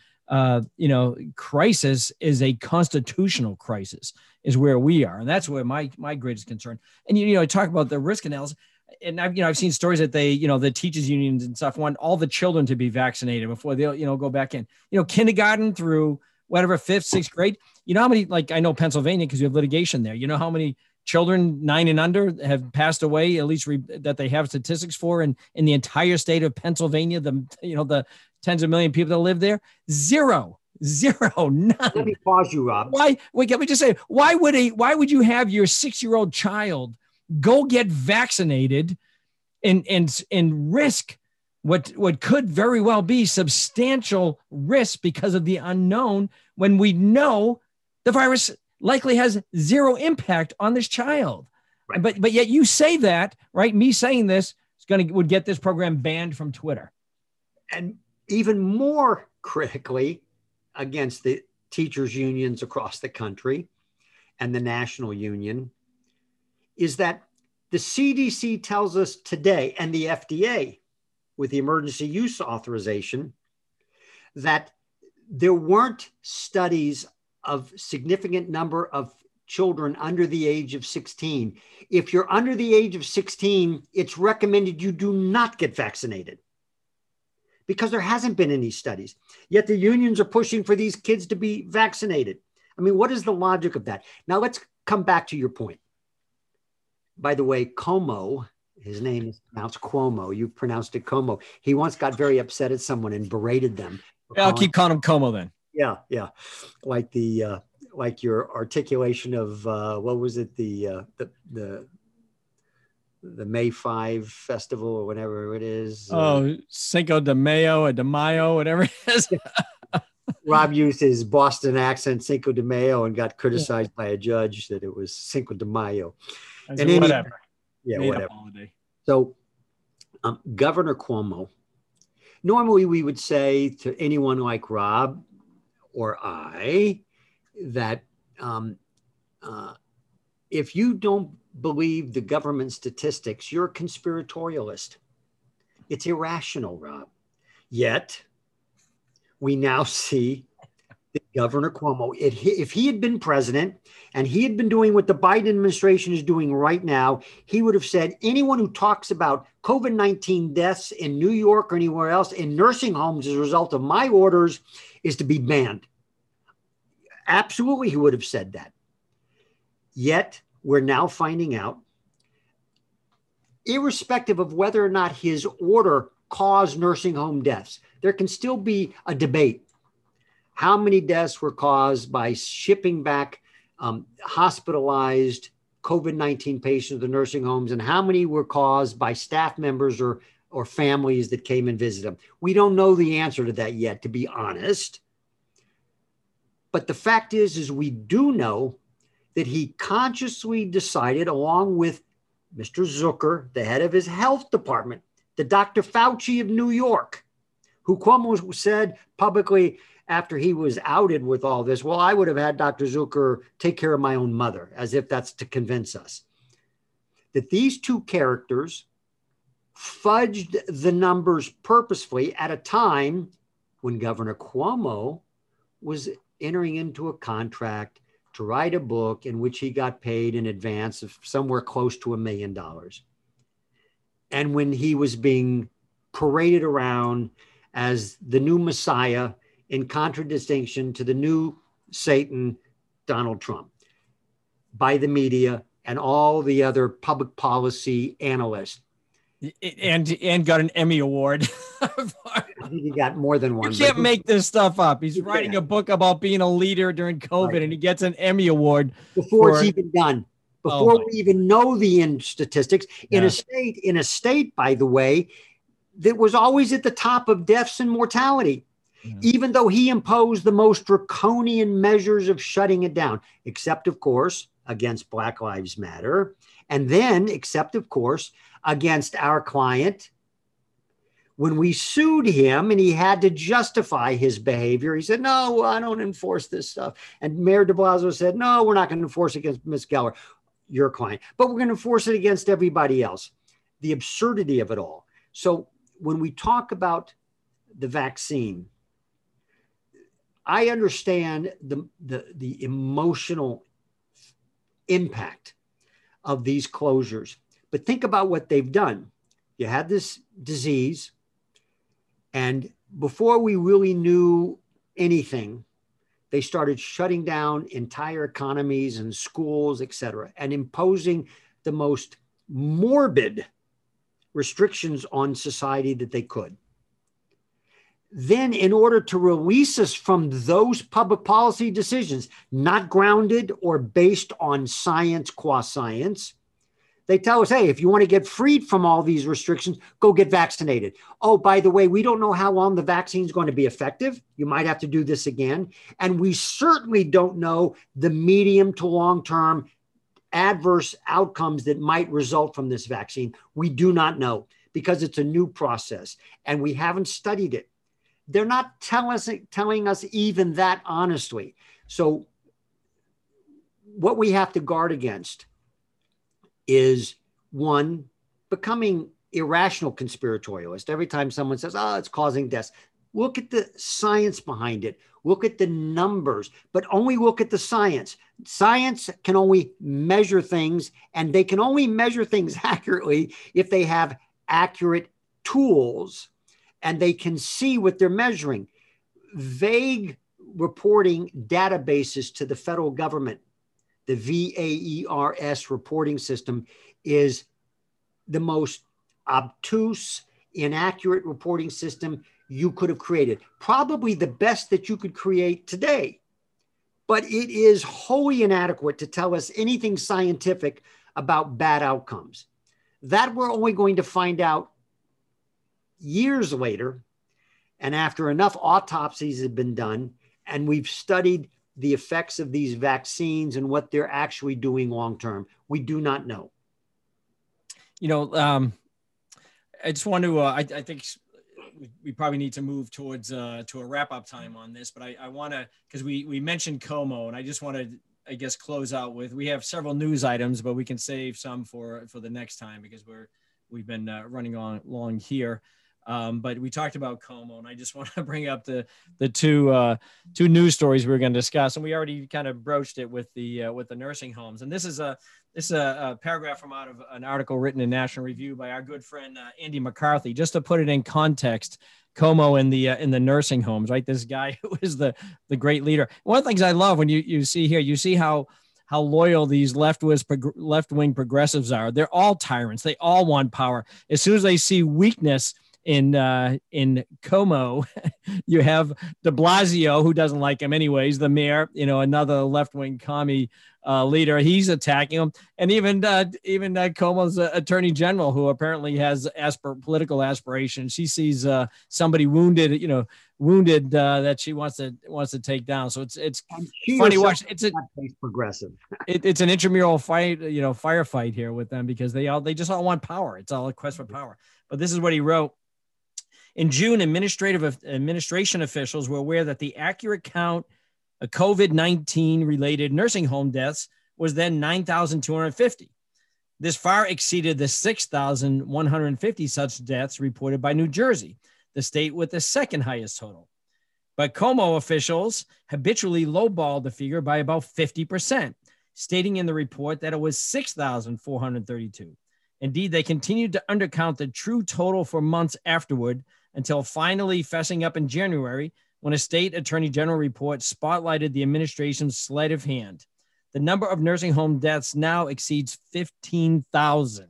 crisis is a constitutional crisis, is where we are, and that's where my greatest concern. And you know, I talk about the risk analysis, and I've seen stories that they, you know, the teachers unions and stuff want all the children to be vaccinated before they'll, you know, go back in, you know, kindergarten through whatever, 5th, 6th grade. You know how many, like, I know Pennsylvania, because you have litigation there, you know how many children 9 and under have passed away, at least that they have statistics for, and in the entire state of Pennsylvania, the tens of million people that live there, zero, none. Let me pause you, Rob. Why? Wait, can we just say, why would you have your 6-year-old child go get vaccinated and risk what could very well be substantial risk because of the unknown, when we know the virus likely has zero impact on this child? Right. But yet you say that, right? Me saying this would get this program banned from Twitter. And even more critically, against the teachers unions across the country and the national union, is that the CDC tells us today, and the FDA, with the emergency use authorization, that there weren't studies of significant number of children under the age of 16. If you're under the age of 16, it's recommended you do not get vaccinated because there hasn't been any studies. Yet the unions are pushing for these kids to be vaccinated. I mean, what is the logic of that? Now let's come back to your point. By the way, Cuomo, his name is pronounced Cuomo. You pronounced it Cuomo. He once got very upset at someone and berated them. Yeah, I'll keep calling him Cuomo then. Yeah. Like the like your articulation of what was it, the May 5 festival or whatever it is. Cinco de Mayo or de Mayo, whatever it is. Rob used his Boston accent, Cinco de Mayo, and got criticized by a judge that it was Cinco de Mayo. And whatever. Yeah, whatever. So Governor Cuomo, normally we would say to anyone like Rob or I that if you don't believe the government statistics, you're a conspiratorialist. It's irrational, Rob. Yet we now see that Governor Cuomo, if he had been president and he had been doing what the Biden administration is doing right now, he would have said anyone who talks about COVID-19 deaths in New York or anywhere else in nursing homes as a result of my orders is to be banned. Absolutely, he would have said that. Yet we're now finding out, irrespective of whether or not his order caused nursing home deaths, there can still be a debate. How many deaths were caused by shipping back hospitalized COVID-19 patients to the nursing homes, and how many were caused by staff members or families that came and visited them? We don't know the answer to that yet, to be honest. But the fact is we do know that he consciously decided, along with Mr. Zucker, the head of his health department, the Dr. Fauci of New York, who Cuomo said publicly after he was outed with all this, well, I would have had Dr. Zucker take care of my own mother, as if that's to convince us, that these two characters fudged the numbers purposefully at a time when Governor Cuomo was entering into a contract to write a book in which he got paid in advance of somewhere close to $1 million. And when he was being paraded around as the new Messiah in contradistinction to the new Satan, Donald Trump, by the media and all the other public policy analysts. And got an Emmy Award. I think he got more than one. You can't make this stuff up. He's writing a book about being a leader during COVID, right, and he gets an Emmy Award. Before it's even done. Before we even know the statistics. Yeah. In a state, by the way, that was always at the top of deaths and mortality, even though he imposed the most draconian measures of shutting it down, except, of course, against Black Lives Matter. And then, except, of course, against our client, when we sued him and he had to justify his behavior, he said, no, I don't enforce this stuff. And Mayor de Blasio said, no, we're not going to enforce it against Ms. Geller, your client, but we're going to enforce it against everybody else. The absurdity of it all. So when we talk about the vaccine, I understand the emotional impact of these closures, but think about what they've done. You had this disease, and before we really knew anything, they started shutting down entire economies and schools, et cetera, and imposing the most morbid restrictions on society that they could. Then, in order to release us from those public policy decisions, not grounded or based on science, qua science, they tell us, hey, if you want to get freed from all these restrictions, go get vaccinated. Oh, by the way, we don't know how long the vaccine is going to be effective. You might have to do this again. And we certainly don't know the medium to long-term adverse outcomes that might result from this vaccine. We do not know because it's a new process and we haven't studied it. They're not telling us even that honestly. So what we have to guard against is, one, becoming irrational conspiratorialist. Every time someone says, oh, it's causing deaths, look at the science behind it. Look at the numbers, but only look at the science. Science can only measure things, and they can only measure things accurately if they have accurate tools and they can see what they're measuring. Vague reporting databases to the federal government, the VAERS reporting system, is the most obtuse, inaccurate reporting system you could have created. Probably the best that you could create today, but it is wholly inadequate to tell us anything scientific about bad outcomes. That we're only going to find out years later, and after enough autopsies have been done, and we've studied the effects of these vaccines and what they're actually doing long-term. We do not know. You know, I just want to, I think we probably need to move towards to a wrap-up time on this, but I want to, because we mentioned Cuomo, and I just want to, I guess, close out with, we have several news items, but we can save some for the next time because we've been running on long here. But we talked about Cuomo, and I just want to bring up the two news stories we were going to discuss, and we already kind of broached it with the nursing homes. And this is a paragraph from out of an article written in National Review by our good friend Andy McCarthy. Just to put it in context, Cuomo in the nursing homes, right? This guy who is the great leader. One of the things I love when you see here, you see how loyal these left-wing progressives are. They're all tyrants. They all want power. As soon as they see weakness in Cuomo, you have de Blasio, who doesn't like him anyways, the mayor, you know, another left-wing commie leader. He's attacking him. And even Cuomo's attorney general, who apparently has political aspirations. She sees somebody wounded that she wants to take down. So it's funny. Watch. Progressive. It's an intramural fight, you know, firefight here with them because they just all want power. It's all a quest for power. But this is what he wrote. In June, administration officials were aware that the accurate count of COVID-19 related nursing home deaths was then 9,250. This far exceeded the 6,150 such deaths reported by New Jersey, the state with the second highest total. But Cuomo officials habitually lowballed the figure by about 50%, stating in the report that it was 6,432. Indeed, they continued to undercount the true total for months afterward until finally fessing up in January when a state attorney general report spotlighted the administration's sleight of hand. The number of nursing home deaths now exceeds 15,000.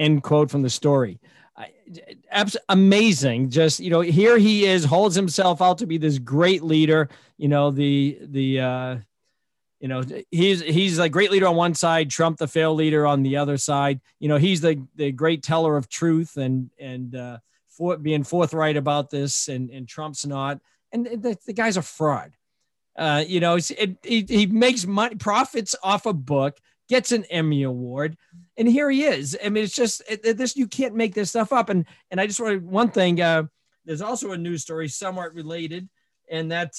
End quote from the story. Amazing. Just, you know, here he is, holds himself out to be this great leader. You know, you know, he's a great leader on one side, Trump, the failed leader on the other side. You know, he's the great teller of truth and for being forthright about this, and Trump's not. And the guy's a fraud. You know, he makes money, profits off a book, gets an Emmy Award, and here he is. I mean, it's just this, you can't make this stuff up. And I just wanted one thing. There's also a news story somewhat related, and that's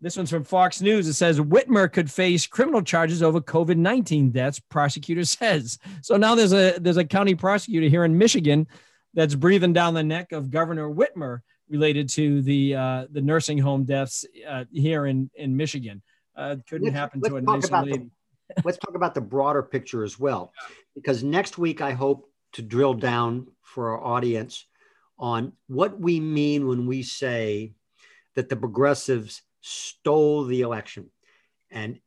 this one's from Fox News. It says Whitmer could face criminal charges over COVID-19 deaths, prosecutor says. So now there's a county prosecutor here in Michigan that's breathing down the neck of Governor Whitmer related to the nursing home deaths here in Michigan. Couldn't happen to a nice lady. Let's talk about the broader picture as well, because next week I hope to drill down for our audience on what we mean when we say that the progressives stole the election. And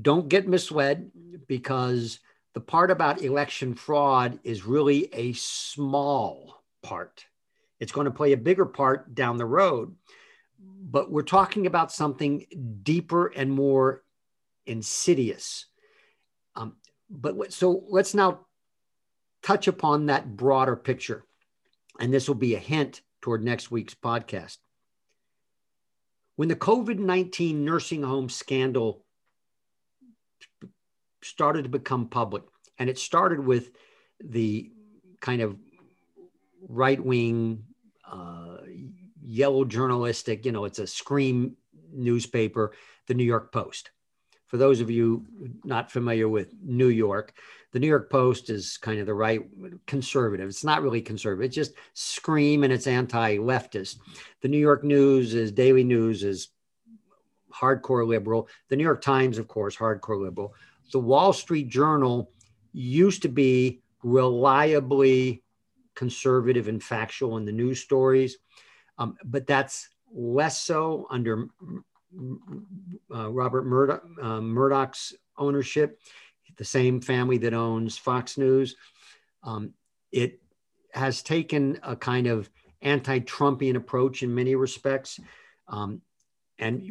don't get misled, because the part about election fraud is really a small part. It's going to play a bigger part down the road, but we're talking about something deeper and more insidious. So let's now touch upon that broader picture. And this will be a hint toward next week's podcast. When the COVID-19 nursing home scandal started to become public, and it started with the kind of right-wing, yellow journalistic, you know, it's a scream newspaper, the New York Post. For those of you not familiar with New York, the New York Post is kind of the right conservative. It's not really conservative. It's just scream, and it's anti-leftist. The New York News is Daily News is hardcore liberal. The New York Times, of course, hardcore liberal. The Wall Street Journal used to be reliably conservative and factual in the news stories, but that's less so under Robert Murdoch's ownership, the same family that owns Fox News. It has taken a kind of anti-Trumpian approach in many respects. And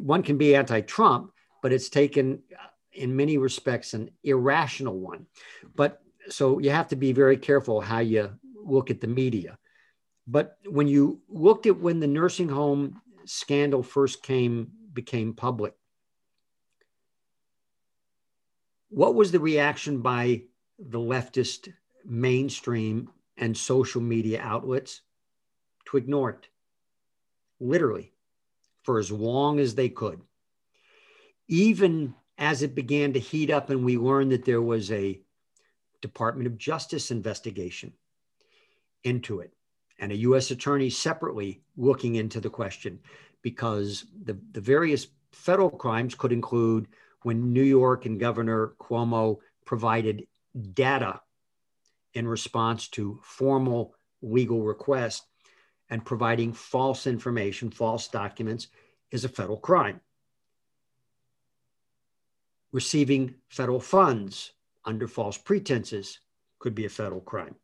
one can be anti-Trump, but it's taken in many respects an irrational one. But so you have to be very careful how you look at the media. But when you looked at when the nursing home scandal first became public, what was the reaction by the leftist mainstream and social media outlets? To ignore it, literally, for as long as they could. Even as it began to heat up and we learned that there was a Department of Justice investigation into it and a U.S. attorney separately looking into the question, because the various federal crimes could include when New York and Governor Cuomo provided data in response to formal legal requests, and providing false information, false documents is a federal crime. Receiving federal funds under false pretenses could be a federal crime.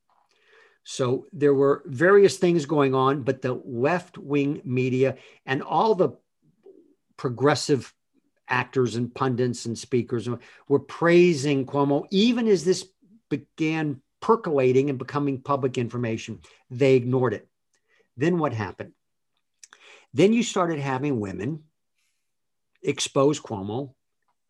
So there were various things going on, but the left-wing media and all the progressive actors and pundits and speakers were praising Cuomo, even as this began percolating and becoming public information. They ignored it. Then what happened? Then you started having women expose Cuomo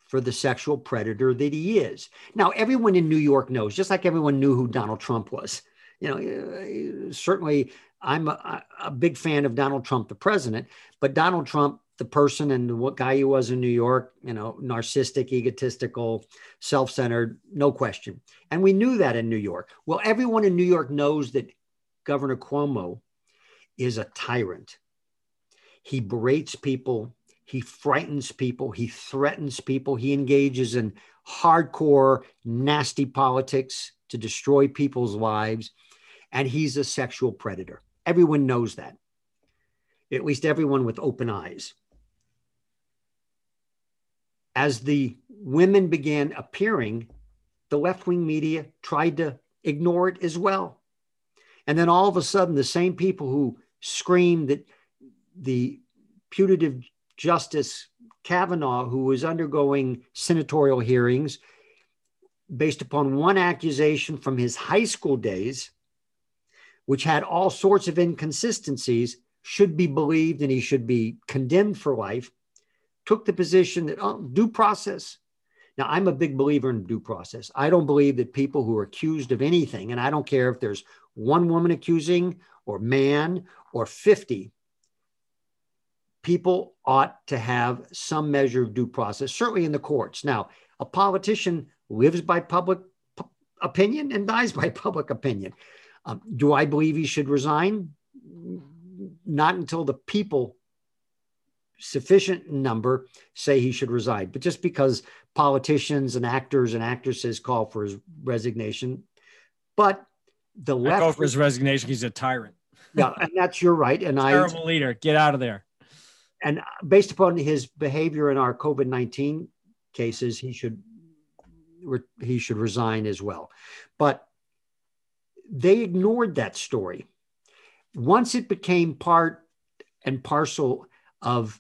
for the sexual predator that he is. Now, everyone in New York knows, just like everyone knew who Donald Trump was. You know, certainly I'm a big fan of Donald Trump, the president, but Donald Trump, the person and what guy he was in New York, you know, narcissistic, egotistical, self-centered, no question. And we knew that in New York. Well, everyone in New York knows that Governor Cuomo is a tyrant He berates people. He frightens people. He threatens people. He engages in hardcore, nasty politics to destroy people's lives. And he's a sexual predator. Everyone knows that. At least everyone with open eyes. As the women began appearing, the left-wing media tried to ignore it as well. And then all of a sudden, the same people who screamed that the putative Justice Kavanaugh, who was undergoing senatorial hearings based upon one accusation from his high school days, which had all sorts of inconsistencies, should be believed and he should be condemned for life, took the position that due process. Now, I'm a big believer in due process. I don't believe that people who are accused of anything, and I don't care if there's one woman accusing or man or 50, people ought to have some measure of due process, certainly in the courts. Now, a politician lives by public opinion and dies by public opinion. Do I believe he should resign? Not until the people, sufficient number, say he should resign. But just because politicians and actors and actresses call for his resignation, but the left call for his resignation. He's a tyrant. Yeah, and that's your right. And terrible leader. Get out of there. And based upon his behavior in our COVID-19 cases, he should resign as well. But they ignored that story. Once it became part and parcel of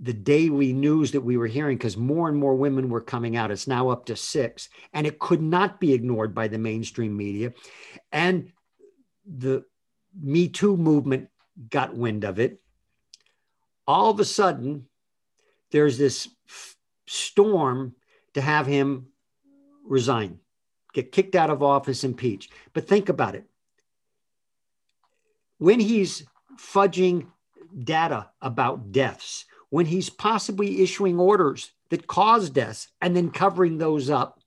the daily news that we were hearing, because more and more women were coming out, it's now up to 6, and it could not be ignored by the mainstream media. And the Me Too movement got wind of it. All of a sudden, there's this storm to have him resign, get kicked out of office, impeached. But think about it. When he's fudging data about deaths, when he's possibly issuing orders that cause deaths and then covering those up,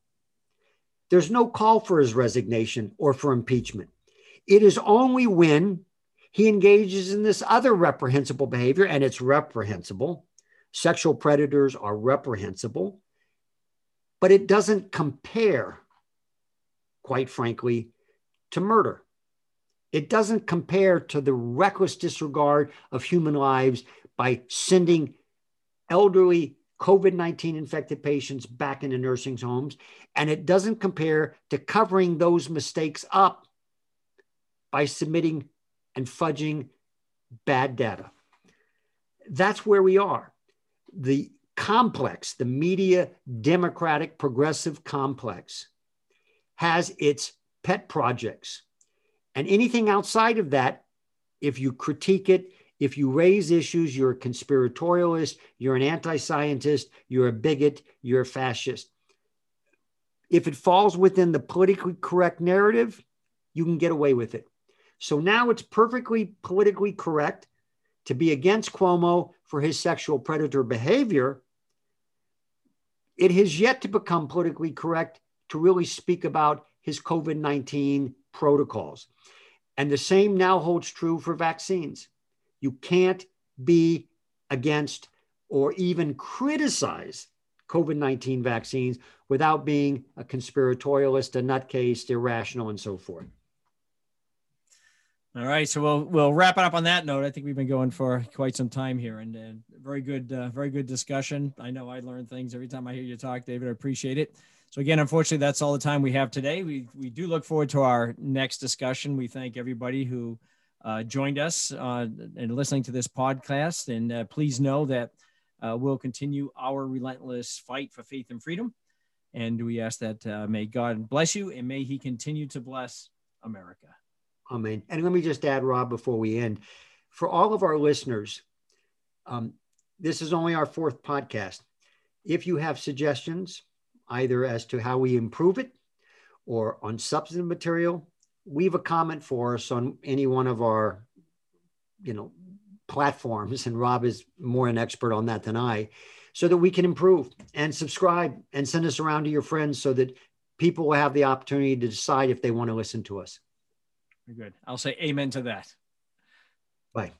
there's no call for his resignation or for impeachment. It is only when he engages in this other reprehensible behavior, and it's reprehensible. Sexual predators are reprehensible, but it doesn't compare, quite frankly, to murder. It doesn't compare to the reckless disregard of human lives by sending elderly COVID-19 infected patients back into nursing homes. And it doesn't compare to covering those mistakes up by submitting and fudging bad data. That's where we are. The complex, the media democratic progressive complex, has its pet projects. And anything outside of that, if you critique it, if you raise issues, you're a conspiratorialist, you're an anti-scientist, you're a bigot, you're a fascist. If it falls within the politically correct narrative, you can get away with it. So now it's perfectly politically correct to be against Cuomo for his sexual predator behavior. It has yet to become politically correct to really speak about his COVID-19 protocols. And the same now holds true for vaccines. You can't be against or even criticize COVID-19 vaccines without being a conspiratorialist, a nutcase, irrational, and so forth. All right, so we'll wrap it up on that note. I think we've been going for quite some time here, and very good discussion. I know I learn things every time I hear you talk, David. I appreciate it. So again, unfortunately, that's all the time we have today. We do look forward to our next discussion. We thank everybody who joined us and listening to this podcast. And please know that we'll continue our relentless fight for faith and freedom. And we ask that may God bless you, and may he continue to bless America. Amen. And let me just add, Rob, before we end, for all of our listeners, this is only our 4th podcast. If you have suggestions, either as to how we improve it or on substantive material, leave a comment for us on any one of our, platforms. And Rob is more an expert on that than I, so that we can improve. And subscribe and send us around to your friends so that people will have the opportunity to decide if they want to listen to us. Very good. I'll say amen to that. Bye.